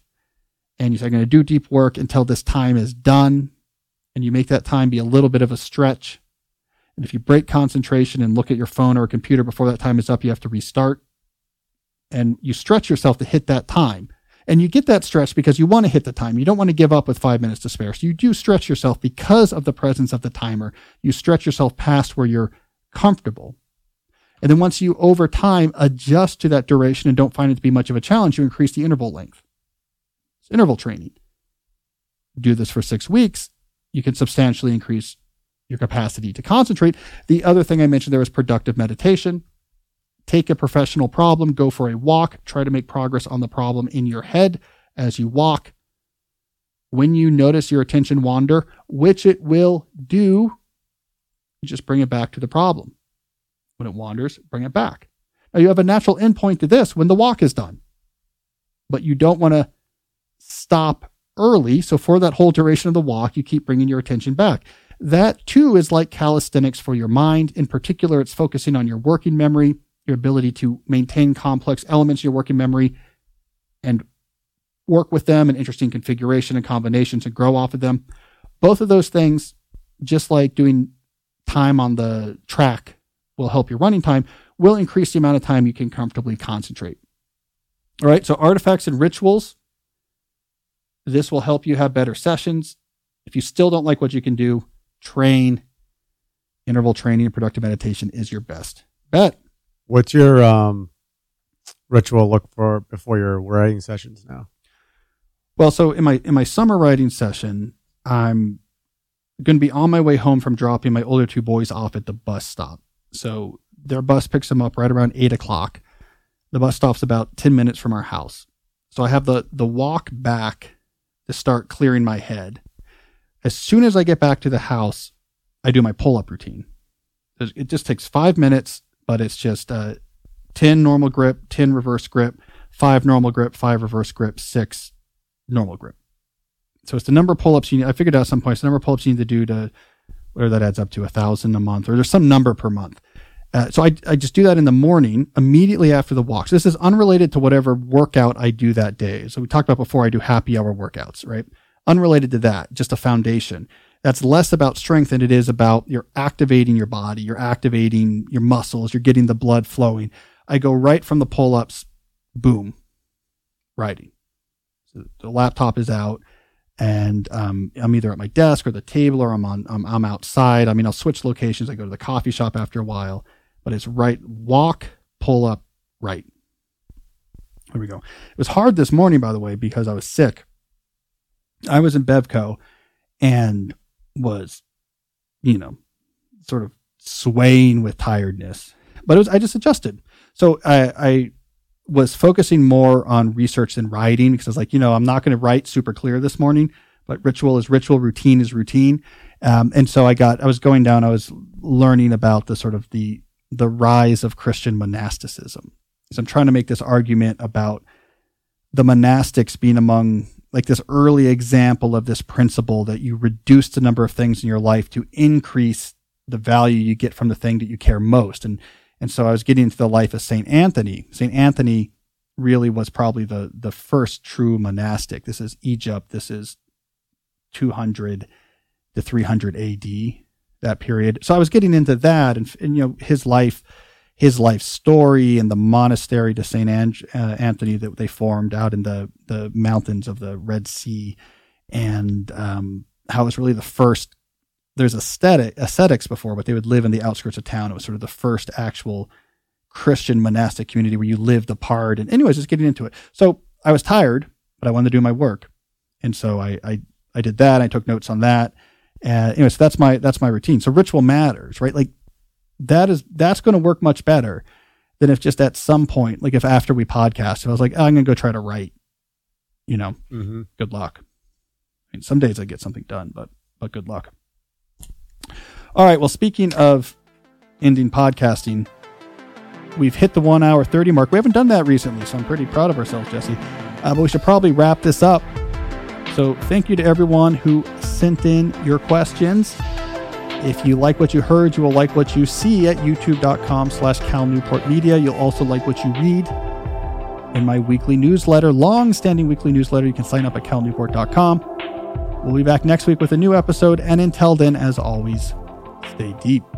and you say, I'm going to do deep work until this time is done. And you make that time be a little bit of a stretch. And if you break concentration and look at your phone or a computer before that time is up, you have to restart. And you stretch yourself to hit that time. And you get that stretch because you want to hit the time. You don't want to give up with 5 minutes to spare. So you do stretch yourself because of the presence of the timer. You stretch yourself past where you're comfortable. And then once you, over time, adjust to that duration and don't find it to be much of a challenge, you increase the interval length. It's interval training. Do this for 6 weeks, you can substantially increase your capacity to concentrate. The other thing I mentioned there was productive meditation. Take a professional problem, go for a walk, try to make progress on the problem in your head as you walk. When you notice your attention wander, which it will do, just bring it back to the problem. When it wanders, bring it back. Now you have a natural endpoint to this when the walk is done, but you don't want to stop early. So for that whole duration of the walk, you keep bringing your attention back. That too is like calisthenics for your mind. In particular, it's focusing on your working memory, your ability to maintain complex elements in your working memory and work with them in interesting configuration and combinations and grow off of them. Both of those things, just like doing time on the track will help your running time, will increase the amount of time you can comfortably concentrate. All right, so artifacts and rituals. This will help you have better sessions. If you still don't like what you can do, train. Interval training and productive meditation is your best bet. What's your ritual look for before your writing sessions now? Well, so in my summer writing session, I'm going to be on my way home from dropping my older two boys off at the bus stop. So their bus picks them up right around 8 o'clock. The bus stop's about 10 minutes from our house. So I have the walk back to start clearing my head. As soon as I get back to the house, I do my pull-up routine. It just takes 5 minutes, but it's just 10 normal grip, 10 reverse grip, 5 normal grip, 5 reverse grip, 6 normal grip. So it's the number of pull-ups you need. I figured out at some point, it's the number of pull-ups you need to do to, whatever that adds up to, 1,000 a month, or there's some number per month. So I just do that in the morning, immediately after the walk. So this is unrelated to whatever workout I do that day. So we talked about before, I do happy hour workouts, right? Unrelated to that, just a foundation. That's less about strength than it is about you're activating your body, you're activating your muscles, you're getting the blood flowing. I go right from the pull-ups, boom, writing. So the laptop is out. And I'm either at my desk or the table, or I'm outside. I mean, I'll switch locations. I go to the coffee shop after a while, but it's right walk, pull up, right. There we go. It was hard this morning, by the way, because I was sick. I was in Bevco and was, sort of swaying with tiredness, but I just adjusted. So I was focusing more on research than writing because I was like, I'm not going to write super clear this morning, but ritual is ritual, routine is routine. And so I was learning about the sort of the rise of Christian monasticism. So I'm trying to make this argument about the monastics being among like this early example of this principle that you reduce the number of things in your life to increase the value you get from the thing that you care most. And so I was getting into the life of St. Anthony. St. Anthony really was probably the first true monastic. This is Egypt. This is 200 to 300 AD, that period. So I was getting into that and his life story and the monastery to St. Anthony that they formed out in the mountains of the Red Sea, and how it's really the first. There's ascetics before, but they would live in the outskirts of town. It was sort of the first actual Christian monastic community where you lived apart. And anyways, just getting into it. So I was tired, but I wanted to do my work. And so I did that. I took notes on that. And anyway, so that's my routine. So ritual matters, right? Like that's going to work much better than if just at some point, like if after we podcast, I was like, I'm going to go try to write, mm-hmm. Good luck. I mean, some days I get something done, but good luck. All right. Well, speaking of ending podcasting, we've hit the 1 hour 30 mark. We haven't done that recently, so I'm pretty proud of ourselves, Jesse. But we should probably wrap this up. So thank you to everyone who sent in your questions. If you like what you heard, you will like what you see at youtube.com/CalNewportMedia. You'll also like what you read in my weekly newsletter, long-standing weekly newsletter. You can sign up at calnewport.com. We'll be back next week with a new episode. And until then, as always, stay deep.